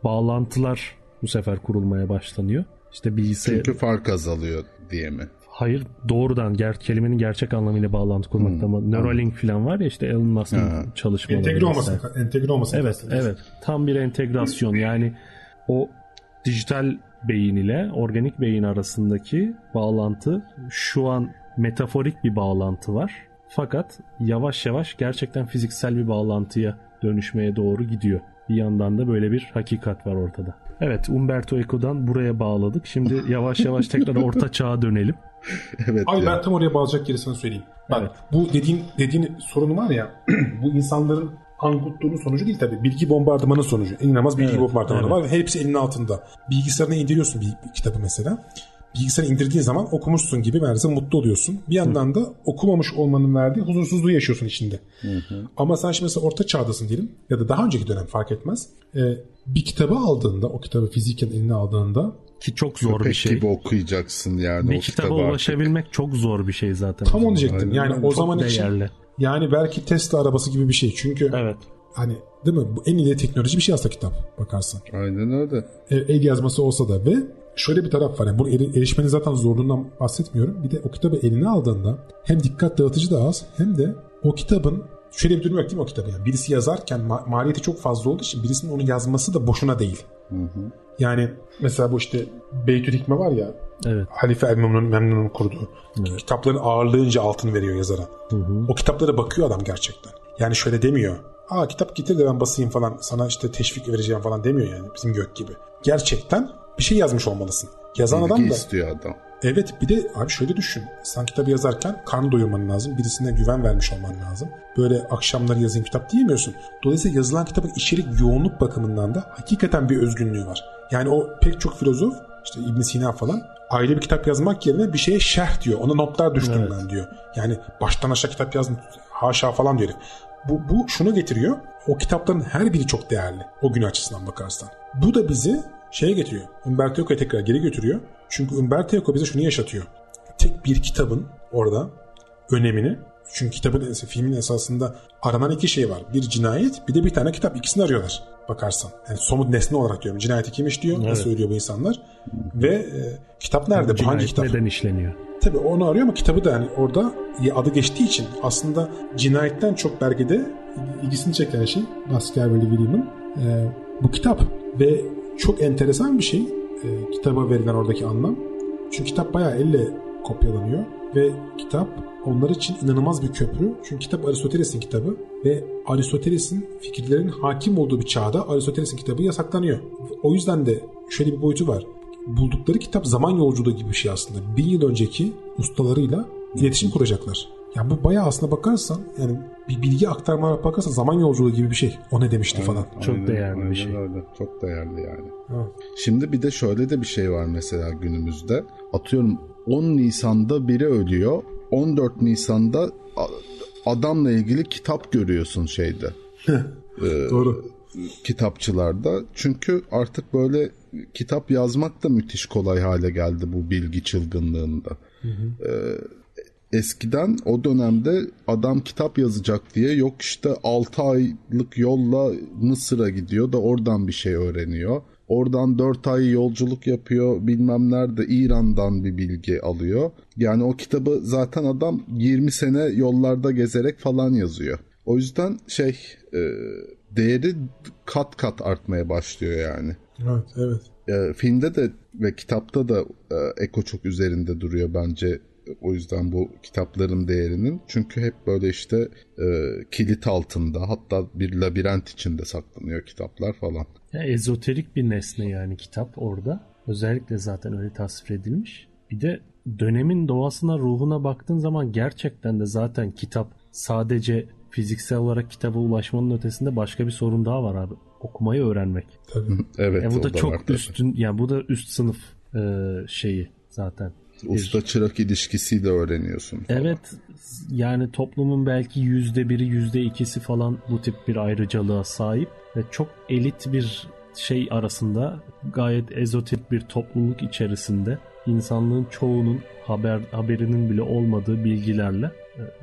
bağlantılar bu sefer kurulmaya başlanıyor. İşte bilgisayar... Çünkü fark azalıyor diye mi? Hayır, doğrudan ger- kelimenin gerçek anlamıyla bağlantı kurmakta ama hmm. Neuralink falan var ya, işte Elon Musk'ın çalışmaları. Entegre olmasın. Entegre olmasın. Evet, evet. Tam bir entegrasyon. Yani o dijital beyin ile organik beyin arasındaki bağlantı şu an metaforik bir bağlantı var. Fakat yavaş yavaş gerçekten fiziksel bir bağlantıya dönüşmeye doğru gidiyor. Bir yandan da böyle bir hakikat var ortada. Evet, Umberto Eco'dan buraya bağladık. Şimdi yavaş yavaş tekrar orta çağa dönelim. Evet. Abi ya, ben tam oraya bağlayacak yeri sana söyleyeyim. Bak, evet. Bu dediğin dediğin sorunu var ya, bu insanların angutluğunun sonucu değil tabii. Bilgi bombardımanın sonucu. İnanılmaz bilgi evet, bombardımanı evet. var ve hepsi elinin altında. Bilgisayarına indiriyorsun bir kitabı mesela. Bilgisayarına indirdiğin zaman okumuşsun gibi meğerse mutlu oluyorsun. Bir yandan da okumamış olmanın verdiği huzursuzluğu yaşıyorsun içinde. Hı hı. Ama sen şimdi mesela orta çağdasın diyelim ya da daha önceki dönem fark etmez. Ee, bir kitabı aldığında, o kitabı fiziken eline aldığında ki çok zor Köpek bir şey. Gibi okuyacaksın yani. Bir o kitaba ulaşabilmek artık. Çok zor bir şey zaten. Tam onu diyecektim. Yani o zaman için. Yani belki Tesla arabası gibi bir şey. Çünkü evet. Hani değil mi? Bu en ileri teknoloji bir şey aslında kitap bakarsan. Aynen öyle. El yazması olsa da ve şöyle bir taraf var. Yani bunu erişmenin zaten zorluğundan bahsetmiyorum. Bir de o kitabı eline aldığında hem dikkat dağıtıcı da az hem de o kitabın şöyle bir durum yok değil mi o kitabı? Yani birisi yazarken ma- maliyeti çok fazla olduğu için birisinin onu yazması da boşuna değil. Hı hı. Yani mesela bu işte Beytü'l-Hikme var ya. Evet. Halife El-Memun'un Memnun'un kurduğu. Evet. Kitapların ağırlığınca altını veriyor yazara. Hı hı. O kitaplara bakıyor adam gerçekten. Yani şöyle demiyor. Aa, kitap getir de ben basayım falan. Sana işte teşvik vereceğim falan demiyor yani. Bizim gök gibi. Gerçekten bir şey yazmış olmalısın. Yazan adam da. Bilgi istiyor adam. Evet, bir de abi şöyle düşün. Sen kitabı yazarken karnı doyurman lazım. Birisine güven vermiş olman lazım. Böyle akşamları yazayım kitap diyemiyorsun. Dolayısıyla yazılan kitabın içerik yoğunluk bakımından da hakikaten bir özgünlüğü var. Yani o pek çok filozof, işte İbn Sina falan, ayrı bir kitap yazmak yerine bir şeye şerh diyor. Ona notlar düştüm evet. ben diyor. Yani baştan aşağı kitap yazdım. Haşa falan diyor. Bu, bu şunu getiriyor. O kitapların her biri çok değerli. O gün açısından bakarsan. Bu da bizi şeye getiriyor. Umberto Eco'ya tekrar geri götürüyor. Çünkü Umberto Eco bize şunu yaşatıyor. Tek bir kitabın orada önemini. Çünkü kitabın, filmin esasında aranan iki şey var. Bir cinayet, bir de bir tane kitap. İkisini arıyorlar bakarsan. Yani somut nesne olarak diyorum. Cinayeti kim işliyor? Evet. Nasıl ölüyor bu insanlar? Ve e, kitap nerede? Cinayet bu hangi kitap? Neden işleniyor? Tabii onu arıyor ama kitabı da yani orada adı geçtiği için aslında cinayetten çok belki de ilgisini çeken şey Oscar ve William'ın e, bu kitap ve çok enteresan bir şey e, kitaba verilen oradaki anlam. Çünkü kitap bayağı elle kopyalanıyor ve kitap onlar için inanılmaz bir köprü. Çünkü kitap Aristoteles'in kitabı ve Aristoteles'in fikirlerin hakim olduğu bir çağda Aristoteles'in kitabı yasaklanıyor. O yüzden de şöyle bir boyutu var. Buldukları kitap zaman yolculuğu gibi bir şey aslında. Bin yıl önceki ustalarıyla iletişim kuracaklar. Yani bu bayağı aslına bakarsan yani bir bilgi aktarmaya bakarsan zaman yolculuğu gibi bir şey. O ne demişti aynen, falan. Çok aynen, değerli aynen bir şey. Öyle. Çok değerli yani. Ha. Şimdi bir de şöyle de bir şey var mesela günümüzde. Atıyorum on Nisan'da biri ölüyor. on dört Nisan'da adamla ilgili kitap görüyorsun şeyde. ee, Doğru. Kitapçılarda. Çünkü artık böyle kitap yazmak da müthiş kolay hale geldi bu bilgi çılgınlığında. Hı hı. Ee, eskiden o dönemde adam kitap yazacak diye yok işte altı aylık yolla Mısır'a gidiyor da oradan bir şey öğreniyor. Oradan dört ay yolculuk yapıyor bilmem nerede İran'dan bir bilgi alıyor. Yani o kitabı zaten adam yirmi sene yollarda gezerek falan yazıyor. O yüzden şey e, değeri kat kat artmaya başlıyor yani. Evet, evet. E, filmde de ve kitapta da e, Eco çok üzerinde duruyor bence o yüzden bu kitapların değerinin. Çünkü hep böyle işte e, kilit altında, hatta bir labirent içinde saklanıyor kitaplar falan. Ya, ezoterik bir nesne yani kitap orada. Özellikle zaten öyle tasvir edilmiş. Bir de dönemin doğasına, ruhuna baktığın zaman gerçekten de zaten kitap sadece fiziksel olarak kitaba ulaşmanın ötesinde başka bir sorun daha var abi. Okumayı öğrenmek. Tabii. Evet. Yani bu da çok var, üstün, yani bu da üst sınıf e, şeyi zaten. Usta çırak ilişkisiyle öğreniyorsun falan. Evet. Yani toplumun belki yüzde biri, yüzde ikisi falan bu tip bir ayrıcalığa sahip ve çok elit bir şey arasında, gayet ezoterik bir topluluk içerisinde insanlığın çoğunun haber haberinin bile olmadığı bilgilerle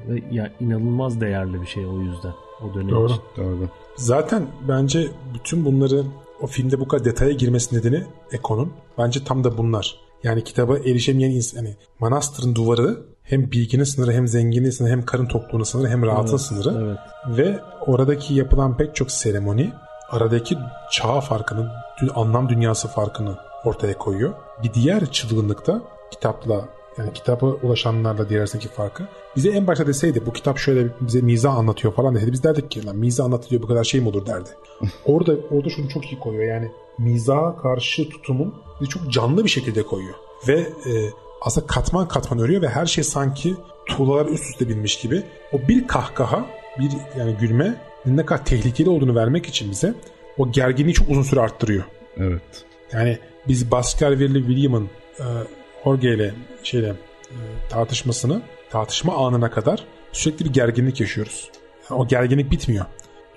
ve yani inanılmaz değerli bir şey o yüzden o dönem Doğru. için. Doğru. Zaten bence bütün bunları o filmde bu kadar detaya girmesi nedeni Eko'nun bence tam da bunlar. Yani kitaba erişemeyen insan, yani manastırın duvarı hem bilginin sınırı, hem zenginliğin sınırı, hem karın tokluğunun sınırı, hem rahatın evet, sınırı. Evet. Ve oradaki yapılan pek çok seremoni aradaki çağ farkını, anlam dünyası farkını ortaya koyuyor. Bir diğer çılgınlıkta kitapla, yani kitaba ulaşanlarla diğerindeki farkı. Bize en başta deseydi bu kitap şöyle bize mizah anlatıyor falan deseydi, biz derdik ki lan mizah anlatılıyor bu kadar şey mi olur derdi. Orada orada şunu çok iyi koyuyor, yani mizaha karşı tutumun çok canlı bir şekilde koyuyor. Ve e, aslında katman katman örüyor ve her şey sanki tuğlalar üst üste binmiş gibi. O bir kahkaha, bir yani gülme ne kadar tehlikeli olduğunu vermek için bize o gerginliği çok uzun süre arttırıyor. Evet. Yani biz Baskerville'li William'ın e, Jorge ile şeyle e, tartışmasını, tartışma anına kadar sürekli bir gerginlik yaşıyoruz. Yani o gerginlik bitmiyor.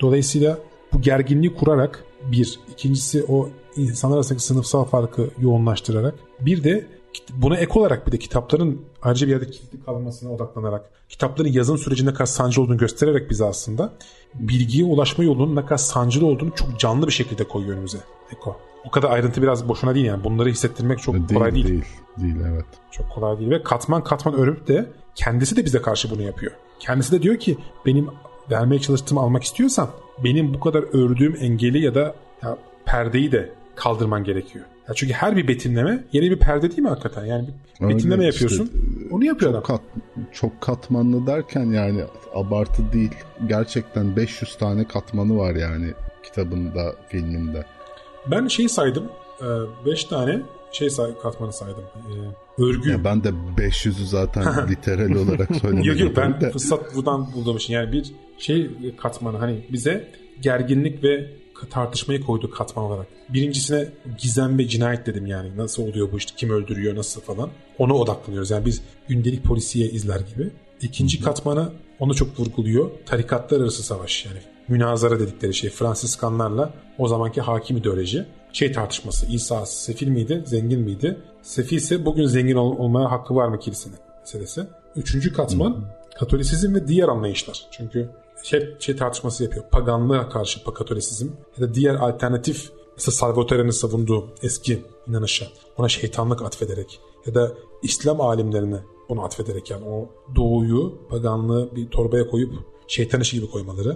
Dolayısıyla bu gerginliği kurarak bir, ikincisi o insanlar arasındaki sınıfsal farkı yoğunlaştırarak, bir de buna ek olarak bir de kitapların ayrıca bir yerde kilitli kalmasına odaklanarak, kitapların yazım sürecinde ne kadar sancılı olduğunu göstererek bize aslında bilgiye ulaşma yolunun ne kadar sancılı olduğunu çok canlı bir şekilde koyuyor önümüze Eko. O kadar ayrıntı biraz boşuna değil yani. Bunları hissettirmek çok değil, kolay değil. Değil, değil evet. Çok kolay değil ve katman katman örüp de kendisi de bize karşı bunu yapıyor. Kendisi de diyor ki benim vermeye çalıştığımı almak istiyorsan benim bu kadar ördüğüm engeli ya da ya, perdeyi de kaldırman gerekiyor. Ya çünkü her bir betimleme yeni bir perde değil mi hakikaten? Yani bir betimleme öyle yapıyorsun. Işte, onu yapıyor çok adam. Kat, çok katmanlı derken yani abartı değil. Gerçekten beş yüz tane katmanı var yani kitabında, filminde. Ben şeyi saydım. beş tane şey say, katmanı saydım. Ee, örgü. Ya ben de beş yüzü zaten literal olarak söylemedim. Yok yok ben de. Fırsat buradan bulduğum için. Yani bir şey katmanı hani bize gerginlik ve tartışmayı koydu katman olarak. Birincisine gizem ve cinayet dedim yani. Nasıl oluyor bu işte? Kim öldürüyor? Nasıl falan? Ona odaklanıyoruz. Yani biz gündelik polisiye izler gibi. İkinci Hı-hı. katmana onu çok vurguluyor. Tarikatlar arası savaş yani. Münazara dedikleri şey. Fransiskanlarla o zamanki hakim ideoloji. Şey tartışması. İsa sefil miydi? Zengin miydi? Sefilse bugün zengin ol- olmaya hakkı var mı kilisenin? Meselesi. Üçüncü katman Hı-hı. Katolisizm ve diğer anlayışlar. Çünkü şey, şey tartışması yapıyor. Paganlığa karşı Katolisizm ya da diğer alternatif mesela Salvatore'nin savunduğu eski inanışa ona şeytanlık atfederek ya da İslam alimlerine onu atfederek yani o doğuyu paganlığı bir torbaya koyup şeytan işi gibi koymaları.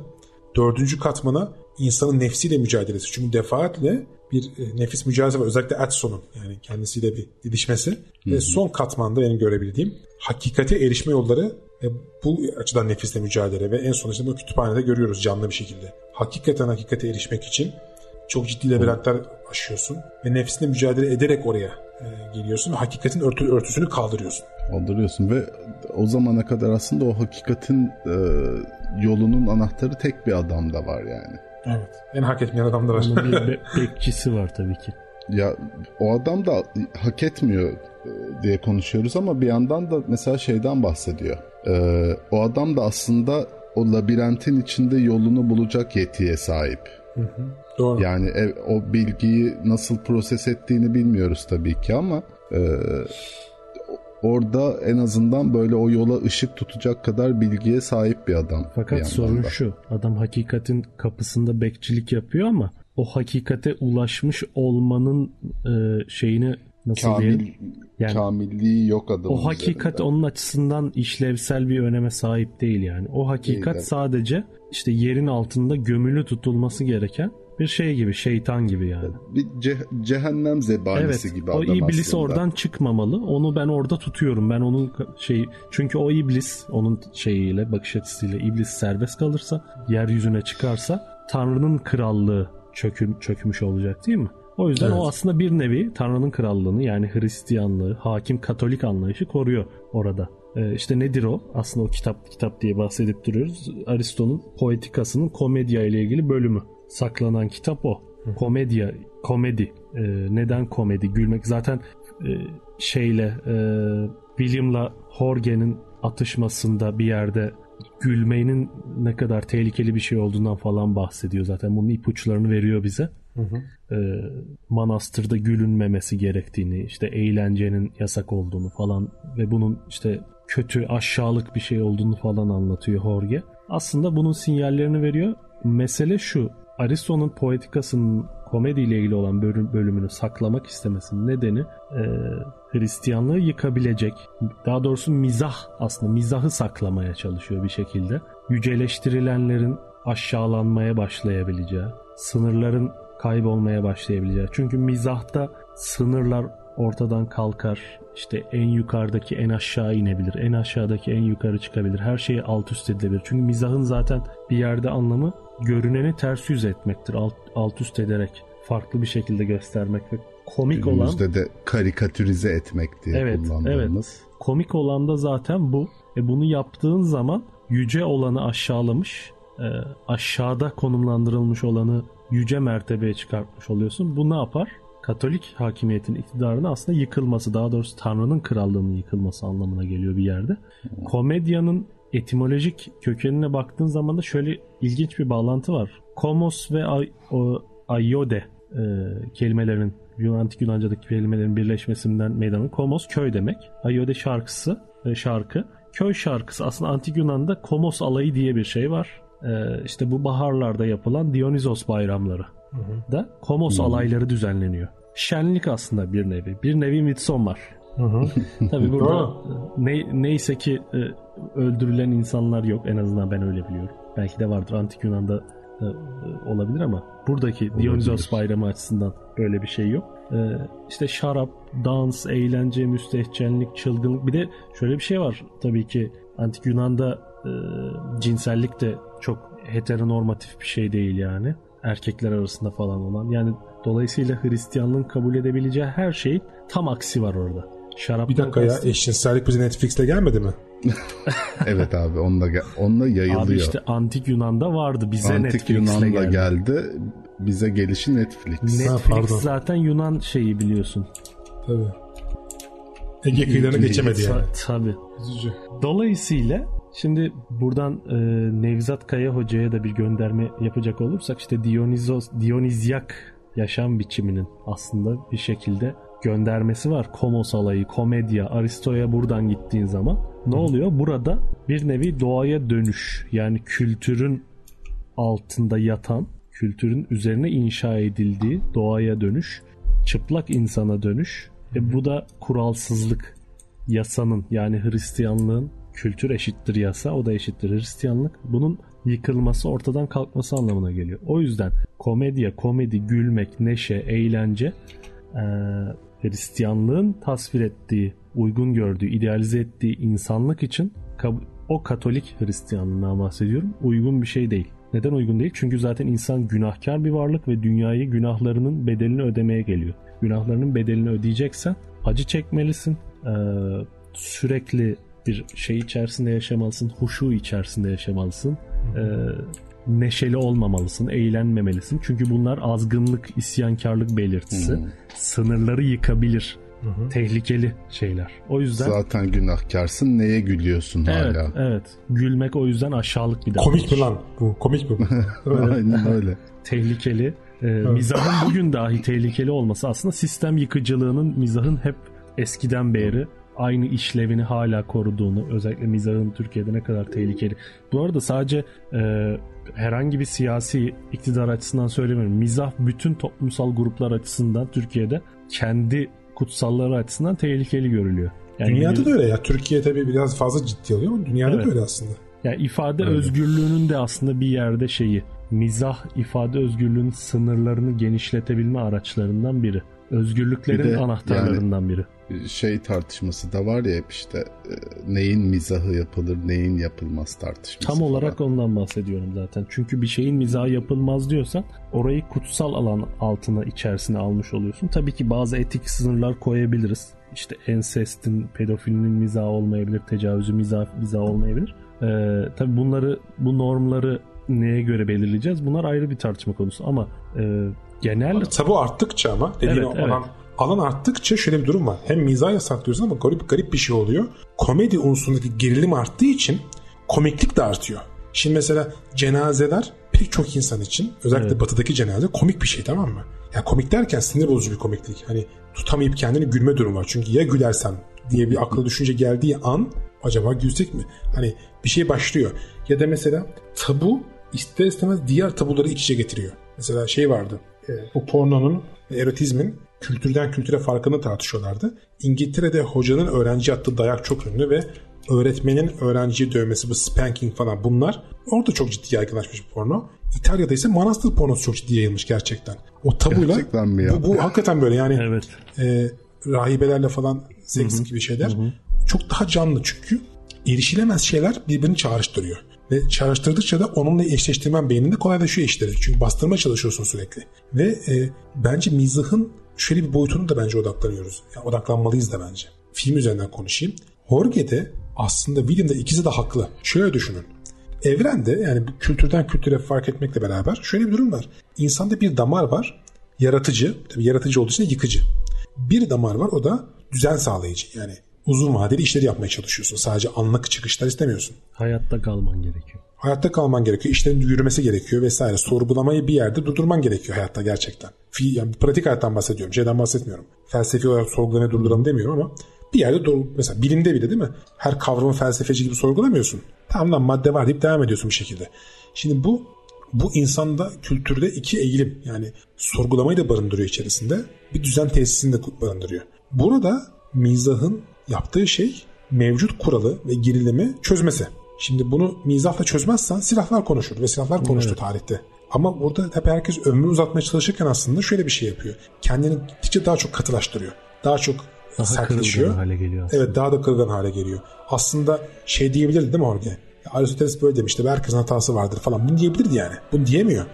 Dördüncü katmana insanın nefsiyle mücadelesi. Çünkü defaatle bir nefis mücadelesi var. Özellikle Adso'nun yani kendisiyle bir didişmesi. Hı-hı. Ve son katmanda benim görebildiğim hakikate erişme yolları ve bu açıdan nefisle mücadele ve en son işte bu kütüphanede görüyoruz canlı bir şekilde. Hakikaten hakikate erişmek için çok ciddi labirentler aşıyorsun ve nefisle mücadele ederek oraya e, geliyorsun ve hakikatin örtü, örtüsünü kaldırıyorsun. Kaldırıyorsun ve o zamana kadar aslında o hakikatin e, yolunun anahtarı tek bir adamda var yani. Evet. En hak etmeyen adamda var. Onun bir be- bekçisi var tabii ki. Ya o adam da hak etmiyor diye konuşuyoruz ama bir yandan da mesela şeyden bahsediyor. Ee, o adam da aslında o labirentin içinde yolunu bulacak yetiye sahip. Hı hı, doğru. Yani ev, o bilgiyi nasıl proses ettiğini bilmiyoruz tabii ki ama e, orada en azından böyle o yola ışık tutacak kadar bilgiye sahip bir adam. Fakat bir sorun da şu, adam hakikatin kapısında bekçilik yapıyor ama o hakikate ulaşmış olmanın e, şeyini nasıl Kamil, diyelim? Yani kamilliği yok adamın. O hakikat üzerinde onun açısından işlevsel bir öneme sahip değil yani. O hakikat değil, sadece işte yerin altında gömülü tutulması gereken Bir şey gibi, şeytan gibi yani. Bir ce- cehennem zebanisi evet, gibi adam aslında. Evet, o iblis aslında oradan çıkmamalı. Onu ben orada tutuyorum. Ben onun şeyi, çünkü o iblis onun şeyiyle, bakış açısıyla iblis serbest kalırsa, yeryüzüne çıkarsa Tanrı'nın krallığı çöküm, çökmüş olacak değil mi? O yüzden evet, o aslında bir nevi Tanrı'nın krallığını, yani Hristiyanlığı, hakim Katolik anlayışı koruyor orada. İşte nedir o? Aslında o kitap kitap diye bahsedip duruyoruz. Aristo'nun Poetikası'nın komedya ile ilgili bölümü. Saklanan kitap o. Komedya, komedi. Ee, neden komedi? Gülmek. Zaten e, şeyle e, William'la Jorge'nin atışmasında bir yerde gülmenin ne kadar tehlikeli bir şey olduğundan falan bahsediyor. Zaten bunun ipuçlarını veriyor bize. Hı hı. E, manastırda gülünmemesi gerektiğini, işte eğlencenin yasak olduğunu falan ve bunun işte kötü, aşağılık bir şey olduğunu falan anlatıyor Jorge. Aslında bunun sinyallerini veriyor. Mesele şu, Aristo'nun Poetikası'nın komediyle ilgili olan bölüm, bölümünü saklamak istemesinin nedeni e, Hristiyanlığı yıkabilecek, daha doğrusu mizah, aslında mizahı saklamaya çalışıyor bir şekilde. Yüceleştirilenlerin aşağılanmaya başlayabileceği, sınırların kaybolmaya başlayabileceği. Çünkü mizahta sınırlar ortadan kalkar. İşte en yukarıdaki en aşağı inebilir, en aşağıdaki en yukarı çıkabilir. Her şeyi alt üst edilebilir. Çünkü mizahın zaten bir yerde anlamı görüneni ters yüz etmektir. Alt, alt üst ederek, farklı bir şekilde göstermek ve komik günümüzde olan... Günümüzde de karikatürize etmek diye evet, kullanmamız. Evet. Komik olan da zaten bu. E bunu yaptığın zaman yüce olanı aşağılamış, e, aşağıda konumlandırılmış olanı yüce mertebeye çıkartmış oluyorsun. Bu ne yapar? Katolik hakimiyetin iktidarının aslında yıkılması, daha doğrusu Tanrı'nın krallığının yıkılması anlamına geliyor bir yerde. Komedyanın etimolojik kökenine baktığın zaman da şöyle ilginç bir bağlantı var. Komos ve ay- o, ayode e, kelimelerin, antik Yunanca'daki kelimelerin birleşmesinden meydana. Komos köy demek. Ayode şarkısı, e, şarkı. Köy şarkısı aslında antik Yunan'da Komos alayı diye bir şey var. E, işte bu baharlarda yapılan Dionizos bayramları da Komos alayları düzenleniyor. Şenlik aslında bir nevi. Bir nevi Midsommar. Tabii burada ne, neyse ki öldürülen insanlar yok. En azından ben öyle biliyorum. Belki de vardır. Antik Yunan'da olabilir ama buradaki Dionysos bayramı açısından böyle bir şey yok. İşte şarap, dans, eğlence, müstehcenlik, çılgınlık. Bir de şöyle bir şey var. Tabii ki antik Yunan'da cinsellik de çok heteronormatif bir şey değil yani. Erkekler arasında falan olan. Yani dolayısıyla Hristiyanlığın kabul edebileceği her şeyin tam aksi var orada. Şaraptan bir dakika kastım. Ya eşcinsellik bize Netflix'te gelmedi mi? Evet abi, onunla, onunla yayılıyor. Abi işte antik Yunan'da vardı, bize antik Netflix'le geldi. geldi. Bize gelişi Netflix. Netflix ha, zaten Yunan şeyi biliyorsun. Tabii. Ege kıyılarına geçemedi yani. Tabii. Dolayısıyla şimdi buradan e, Nevzat Kaya Hoca'ya da bir gönderme yapacak olursak, işte Dionizos, Dionizyak yaşam biçiminin aslında bir şekilde göndermesi var. Komos alayı, komedya, Aristo'ya buradan gittiğin zaman ne oluyor? Burada bir nevi doğaya dönüş, yani kültürün altında yatan, kültürün üzerine inşa edildiği doğaya dönüş, çıplak insana dönüş ve bu da kuralsızlık, yasanın, yani Hristiyanlığın kültür eşittir yasa, o da eşittir Hristiyanlık. Bunun yıkılması, ortadan kalkması anlamına geliyor. O yüzden komedya, komedi, gülmek, neşe, eğlence ee, Hristiyanlığın tasvir ettiği, uygun gördüğü, idealize ettiği insanlık için o Katolik Hristiyanlığından bahsediyorum, uygun bir şey değil. Neden uygun değil? Çünkü zaten insan günahkar bir varlık ve dünyayı günahlarının bedelini ödemeye geliyor. Günahlarının bedelini ödeyeceksen acı çekmelisin. Ee, sürekli bir şey içerisinde yaşamalısın, huşu içerisinde yaşamalısın, ee, neşeli olmamalısın, eğlenmemelisin. Çünkü bunlar azgınlık, isyankarlık belirtisi. Hı-hı. Sınırları yıkabilir. Hı-hı. Tehlikeli şeyler. O yüzden zaten günahkarsın, neye gülüyorsun evet, hala? Evet, gülmek o yüzden aşağılık bir davranış. Komik mi lan bu? Komik mi? Aynen öyle. Tehlikeli. Ee, evet. Mizahın bugün dahi tehlikeli olması aslında sistem yıkıcılığının, mizahın hep eskiden beri aynı işlevini hala koruduğunu, özellikle mizahın Türkiye'de ne kadar tehlikeli. Bu arada sadece e, herhangi bir siyasi iktidar açısından söylemiyorum. Mizah bütün toplumsal gruplar açısından Türkiye'de kendi kutsalları açısından tehlikeli görülüyor. Yani dünyada bir, da öyle ya. Türkiye tabii biraz fazla ciddi alıyor ama dünyada evet, da öyle aslında. Yani ifade öyle, özgürlüğünün de aslında bir yerde şeyi, mizah ifade özgürlüğünün sınırlarını genişletebilme araçlarından biri. Özgürlüklerin bir de, anahtarlarından yani, biri. Şey tartışması da var ya hep işte neyin mizahı yapılır neyin yapılmaz tartışması. Tam falan. Olarak ondan bahsediyorum zaten. Çünkü bir şeyin mizahı yapılmaz diyorsan orayı kutsal alan altına içerisine almış oluyorsun. Tabii ki bazı etik sınırlar koyabiliriz. İşte ensestin, pedofilinin mizahı olmayabilir, tecavüzü mizahı, mizahı olmayabilir. Ee, tabii bunları, bu normları neye göre belirleyeceğiz? Bunlar ayrı bir tartışma konusu ama e, genel... Tabu arttıkça ama dediğin evet, evet. alan, alan arttıkça şöyle bir durum var. Hem mizah yasaklıyorsun ama garip garip bir şey oluyor. Komedi unsurundaki gerilim arttığı için komiklik de artıyor. Şimdi mesela cenazeler pek çok insan için özellikle evet. batıdaki cenaze komik bir şey, tamam mı? Yani komik derken sinir bozucu bir komiklik. Hani tutamayıp kendini gülme durumu var. Çünkü ya gülersen diye bir akla düşünce geldiği an acaba gülsek mi? Hani bir şey başlıyor. Ya da mesela tabu ister istemez diğer tabuları iç içe getiriyor. Mesela şey vardı. Bu pornonun, erotizmin kültürden kültüre farkını tartışıyorlardı. İngiltere'de hocanın öğrenci attığı dayak çok ünlü ve öğretmenin öğrenciyi dövmesi, bu spanking falan, bunlar orada çok ciddi yaygınlaşmış bir porno. İtalya'da ise manastır pornosu çok ciddi yayılmış gerçekten. O tabuyla gerçekten bu, bu hakikaten böyle yani evet. e, rahibelerle falan seks gibi şeyler hı-hı. çok daha canlı, çünkü erişilemez şeyler birbirini çağrıştırıyor. Ve çağrıştırdıkça da onunla eşleştirmen beyninde kolaylaşıyor işleri. Çünkü bastırma çalışıyorsun sürekli. Ve e, bence mizahın şöyle bir boyutunu da bence odaklanıyoruz. Yani odaklanmalıyız da bence. Film üzerinden konuşayım. Jorge'de aslında William'da ikisi de haklı. Şöyle düşünün. Evrende yani kültürden kültüre fark etmekle beraber şöyle bir durum var. İnsanda bir damar var. Yaratıcı. Tabii yaratıcı olduğu için de yıkıcı. Bir damar var, o da düzen sağlayıcı. Yani uzun vadeli işleri yapmaya çalışıyorsun. Sadece anlık çıkışlar istemiyorsun. Hayatta kalman gerekiyor. Hayatta kalman gerekiyor. İşlerin yürümesi gerekiyor vesaire. Sorgulamayı bir yerde durdurman gerekiyor hayatta gerçekten. Yani pratik hayattan bahsediyorum. Şeyden bahsetmiyorum. Felsefi olarak sorgulamayı durduralım demiyorum ama bir yerde doğru, mesela bilimde bile değil mi? Her kavramı felsefeci gibi sorgulamıyorsun. Tamam lan madde var deyip devam ediyorsun bir şekilde. Şimdi bu bu insanda, kültürde iki eğilim. Yani sorgulamayı da barındırıyor içerisinde. Bir düzen tesisini de barındırıyor. Burada mizahın yaptığı şey mevcut kuralı ve gerilimi çözmesi. Şimdi bunu mizahla çözmezsen silahlar konuşur ve silahlar konuştu evet. tarihte. Ama burada tabii herkes ömrünü uzatmaya çalışırken aslında şöyle bir şey yapıyor. Kendini gittikçe daha çok katılaştırıyor. Daha çok daha sertleşiyor. Hale geliyor evet, daha da kırılgan hale geliyor. Aslında şey diyebilirdi değil mi Jorge? Aristoteles böyle demişti. Herkesin hatası vardır falan. Bunu diyebilirdi yani. Bunu diyemiyor.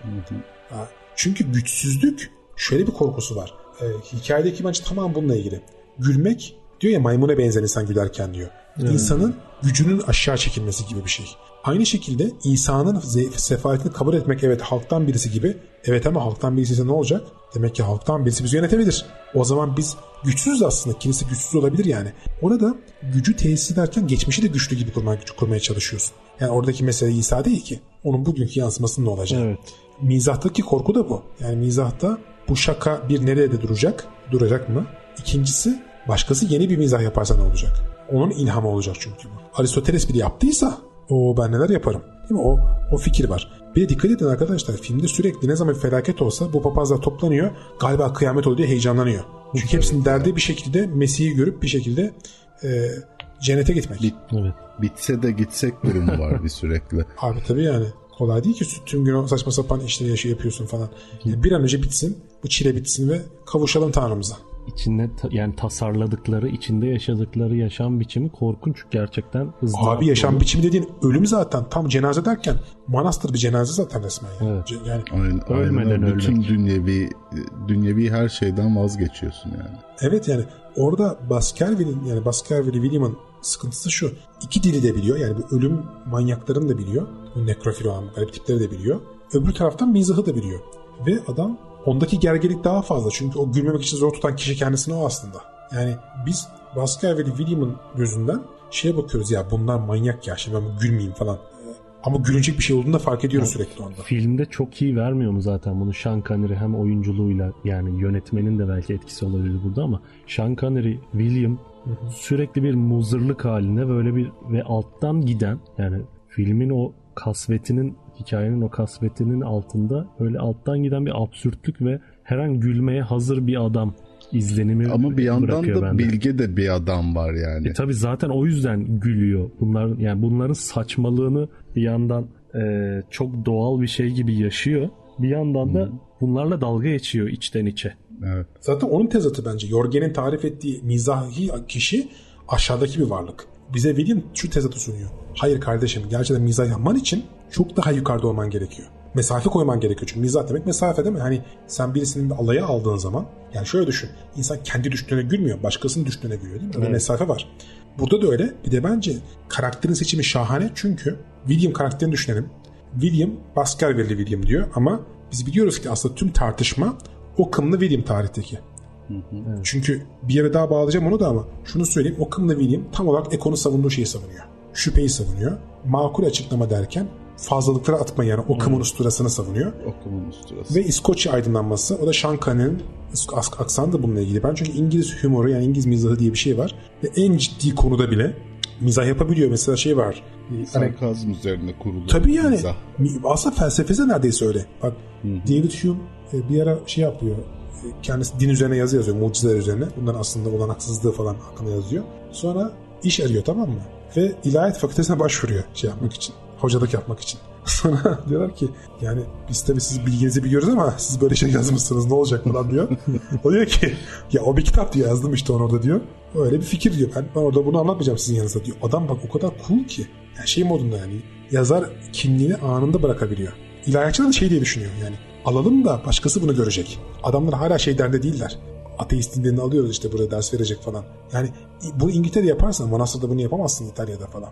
Ha, çünkü güçsüzlük şöyle bir korkusu var. Ee, hikayedeki bence tamam bununla ilgili. Gülmek diyor ya, maymuna benzer insan gülerken diyor. Evet. İnsanın gücünün aşağı çekilmesi gibi bir şey. Aynı şekilde insanın sefaletini kabul etmek, evet halktan birisi gibi. Evet ama halktan birisi ise ne olacak? Demek ki halktan birisi bizi yönetebilir. O zaman biz güçsüz aslında. Kilise güçsüz olabilir yani. Orada gücü tesis ederken geçmişi de güçlü gibi kurmaya, kurmaya çalışıyorsun. Yani oradaki mesele İsa değil ki. Onun bugünkü yansımasının ne olacak? Evet. Mizahtaki korku da bu. Yani mizahta bu şaka bir nerede duracak? Duracak mı? İkincisi, başkası yeni bir mizah yaparsa ne olacak? Onun ilhamı olacak çünkü bu. Aristoteles bile yaptıysa o ben neler yaparım. Değil mi? O, o fikir var. Bir de dikkat edin arkadaşlar, filmde sürekli ne zaman bir felaket olsa bu papazlar toplanıyor, galiba kıyamet oluyor diye heyecanlanıyor. Çünkü evet, hepsinin derdi bir şekilde Mesih'i görüp bir şekilde e, cennete gitmek. Bit, evet. Bitse de gitsek durumu var bir sürekli. Abi tabii yani. Kolay değil ki tüm gün o saçma sapan işleri yaşıyor, yapıyorsun falan. Yani bir an önce bitsin, bu çile bitsin ve kavuşalım Tanrımıza. İçinde yani tasarladıkları, içinde yaşadıkları yaşam biçimi korkunç gerçekten. Hızlı abi yaşam olur. Biçimi dediğin ölüm zaten, tam cenaze derken manastır bir cenaze zaten resmen yani. Evet. Yani aynen, ölmeden aynen, bütün ölmek. dünyevi dünyevi her şeyden vazgeçiyorsun yani. Evet yani orada Baskerville'in yani Baskerville William'ın sıkıntısı şu. İki dili de biliyor. Yani bu ölüm manyaklarını da biliyor. Bu nekrofil olan garip tipleri de biliyor. Öbür taraftan mizahı da biliyor. Ve adam ondaki gerginlik daha fazla. Çünkü o gülmemek için zor tutan kişi kendisini o aslında. Yani biz Baskerville William'ın gözünden şeye bakıyoruz ya, bunlar manyak ya şimdi ben gülmeyeyim falan. Ama gülünecek bir şey olduğunu da fark ediyoruz yani, sürekli onda. Filmde çok iyi vermiyor mu zaten bunu? Sean Connery hem oyunculuğuyla, yani yönetmenin de belki etkisi olabilir burada ama Sean Connery, William hı hı. sürekli bir muzırlık haline böyle bir ve alttan giden, yani filmin o kasvetinin, hikayenin o kasvetinin altında böyle alttan giden bir absürtlük ve her an gülmeye hazır bir adam izlenimi bırakıyor bende. Ama bir yandan da bilge de bir adam var yani. E tabii zaten o yüzden gülüyor. Bunların, yani bunların saçmalığını bir yandan e, çok doğal bir şey gibi yaşıyor. Bir yandan da Hı-hı. bunlarla dalga geçiyor içten içe. Evet. Zaten onun tezatı bence. Jorge'nin tarif ettiği mizahi kişi aşağıdaki bir varlık. Bize William şu tezatı sunuyor. Hayır kardeşim, gerçekten mizah yapman için çok daha yukarıda olman gerekiyor. Mesafe koyman gerekiyor. Çünkü mizah demek mesafe, değil mi? Hani sen birisinin alaya aldığın zaman, yani şöyle düşün. İnsan kendi düştüğüne gülmüyor. Başkasının düştüğüne gülüyor, değil mi? Öyle evet. mesafe var. Burada da öyle. Bir de bence karakterin seçimi şahane. Çünkü William karakterini düşünelim. William, Baskerville'li William diyor ama biz biliyoruz ki aslında tüm tartışma o kımlı William tarihteki. Hı hı, evet. Çünkü bir yere daha bağlayacağım onu da ama şunu söyleyeyim. O kımlı William tam olarak Eco'nun savunduğu şeyi savunuyor. Şüpheyi savunuyor. Makul açıklama derken fazlalıkları atma, yani o kımın usturasını savunuyor. O kımın usturası. Ve İskoçya aydınlanması, o da Sean Connery'nin aksanı da bununla ilgili. Ben çünkü İngiliz humoru, yani İngiliz mizahı diye bir şey var. Ve en ciddi konuda bile mizah yapabiliyor. Mesela şey var. Sarkazm hani, üzerinde kurulu. Tabii yani. Mizah. Aslında felsefesi neredeyse öyle. Bak Hı-hı. David Hume bir ara şey yapıyor. Kendisi din üzerine yazı yazıyor. Mucizeler üzerine. Bunların aslında olan haksızlığı falan hakkında yazıyor. Sonra iş arıyor, tamam mı? Ve İlahiyat Fakültesine başvuruyor şey yapmak için. Hocalık yapmak için. Sonra diyorlar ki yani biz tabii siz bilginizi biliyoruz ama siz böyle şey yazmışsınız, ne olacak falan diyor. O diyor ki ya o bir kitap diyor, yazdım işte onu orada diyor. Öyle bir fikir diyor. Ben, ben orada bunu anlatmayacağım sizin yanınıza diyor. Adam bak o kadar cool ki. Yani şey modunda, yani yazar kimliğini anında bırakabiliyor. İlahiyatçılar da şey diye düşünüyor yani. Alalım da başkası bunu görecek. Adamlar hala şey derde değiller. Ateist dinlerini alıyoruz işte buraya ders verecek falan. Yani bunu İngiltere'de yaparsan Manastır'da bunu yapamazsın, İtalya'da falan.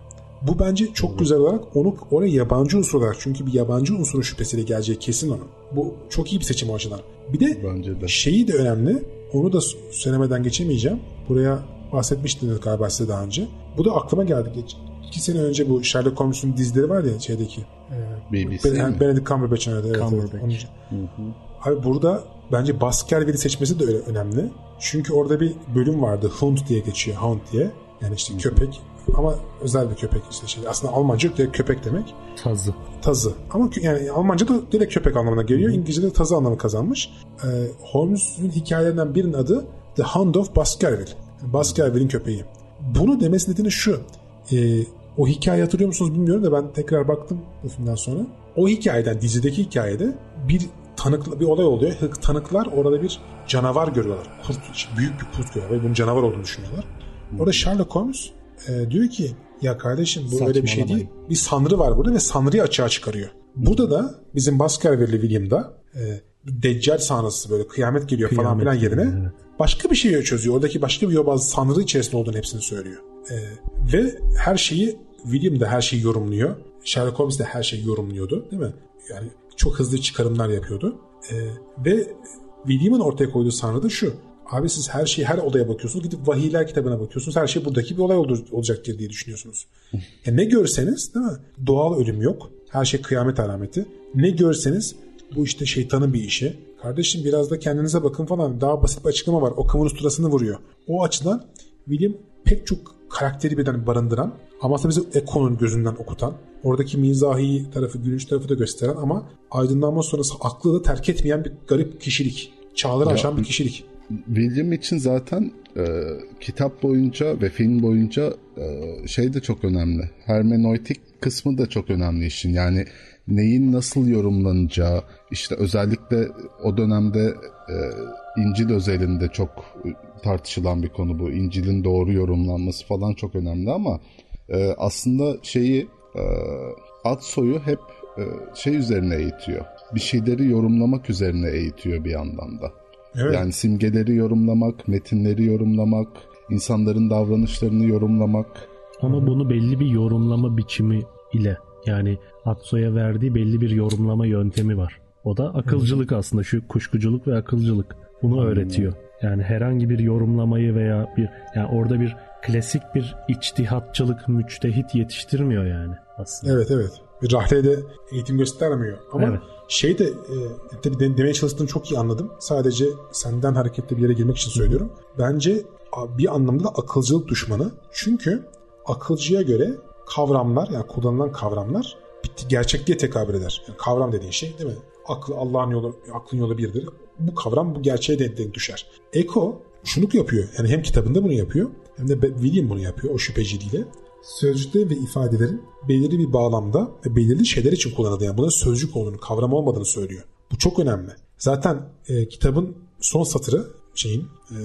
Bu bence çok evet. güzel olarak onu oraya yabancı unsur olarak, çünkü bir yabancı unsurun şüphesiyle geleceği kesin onun. Bu çok iyi bir seçim o açıdan. Bir de, de şeyi de önemli, onu da söylemeden geçemeyeceğim. Buraya bahsetmiştiniz galiba size daha önce. Bu da aklıma geldi. İki sene önce bu Sherlock Holmes'un dizileri var ya şeydeki. B B C ben, Benedict Cumberbatch'ın adı. Evet, Cumberbatch. Evet, abi burada bence Baskerville'i seçmesi de öyle önemli. Çünü orada bir bölüm vardı. Hound diye geçiyor. Hound diye. Yani işte Hı-hı. köpek. Ama özel bir köpek işte şey. Aslında Almanca direkt köpek demek. Tazı. Tazı. Ama yani Almanca'da direkt köpek anlamına geliyor. Hı-hı. İngilizce'de tazı anlamı kazanmış. Ee, Holmes'un hikayelerinden birinin adı The Hound of Baskerville. Yani Baskerville'in köpeği. Bunu demesi nedeni şu. Ee, o hikaye hatırlıyor musunuz bilmiyorum da ben tekrar baktım bu filmden sonra. O hikayeden, dizideki hikayede bir tanıklı bir olay oluyor. Tanıklar orada bir canavar görüyorlar. Kurt, büyük bir kurt görüyorlar ve bunun canavar olduğunu düşünüyorlar. Orada Sherlock Holmes e, diyor ki ya kardeşim bu öyle bir şey değil. Bir sanrı var burada ve sanrıyı açığa çıkarıyor. Burada da bizim Baskerville'li William'da e, Deccal sanrısı böyle kıyamet geliyor kıyamet falan filan yerine evet. başka bir şey çözüyor. Oradaki başka bir yobaz sanrı içerisinde olduğunu hepsini söylüyor. E, ve her şeyi William da her şeyi yorumluyor. Sherlock Holmes de her şeyi yorumluyordu, değil mi? Yani çok hızlı çıkarımlar yapıyordu. Ee, ve William'ın ortaya koyduğu sanrı da şu. Abi siz her şeyi, her olaya bakıyorsunuz. Gidip Vahiyler kitabına bakıyorsunuz. Her şey buradaki bir olay olacaktır diye düşünüyorsunuz. Yani ne görseniz, değil mi? Doğal ölüm yok. Her şey kıyamet alameti. Ne görseniz bu işte şeytanın bir işi. Kardeşim biraz da kendinize bakın falan. Daha basit bir açıklama var. O kımın usturasını vuruyor. O açıdan William pek çok karakteri birden barındıran ama aslında bizi Eco'nun gözünden okutan, oradaki mizahi tarafı, gülünç tarafı da gösteren ama aydınlanma sonrası aklı da terk etmeyen bir garip kişilik. Çağları aşan bir kişilik. William için zaten e, kitap boyunca ve film boyunca e, şey de çok önemli. Hermeneutik kısmı da çok önemli işin. Yani neyin nasıl yorumlanacağı, işte özellikle o dönemde e, İncil özelinde çok tartışılan bir konu bu. İncil'in doğru yorumlanması falan çok önemli ama e, aslında şeyi e, Adso'yu hep e, şey üzerine eğitiyor. Bir şeyleri yorumlamak üzerine eğitiyor bir yandan da. Evet. Yani simgeleri yorumlamak, metinleri yorumlamak, insanların davranışlarını yorumlamak. Ama bunu belli bir yorumlama biçimi ile, yani Adso'ya verdiği belli bir yorumlama yöntemi var. O da akılcılık aslında, şu kuşkuculuk ve akılcılık. Bunu Aynen. öğretiyor. Yani herhangi bir yorumlamayı veya bir, yani orada bir klasik bir içtihatçılık, müçtehit yetiştirmiyor yani aslında. Evet evet. Bir rahlede eğitim göstermiyor. Ama evet. şey de e, tabii de, demeye çalıştığını çok iyi anladım. Sadece senden hareketli bir yere girmek için söylüyorum. Bence bir anlamda da akılcılık düşmanı. Çünkü akılcıya göre kavramlar, yani kullanılan kavramlar gerçekliğe tekabül eder. Yani kavram dediğin şey, değil mi? Aklı Allah'ın yolu, aklın yolu birdir. Bu kavram bu gerçeğe denk, denk düşer. Eco şunu yapıyor. Yani hem kitabında bunu yapıyor hem de William bunu yapıyor o şüpheciliğiyle. sözcüklerin ve ifadelerin belirli bir bağlamda ve belirli şeyler için kullanıldığı, yani bunun sözcük olduğunu, kavram olmadığını söylüyor. Bu çok önemli. Zaten e, kitabın son satırı şeyin e,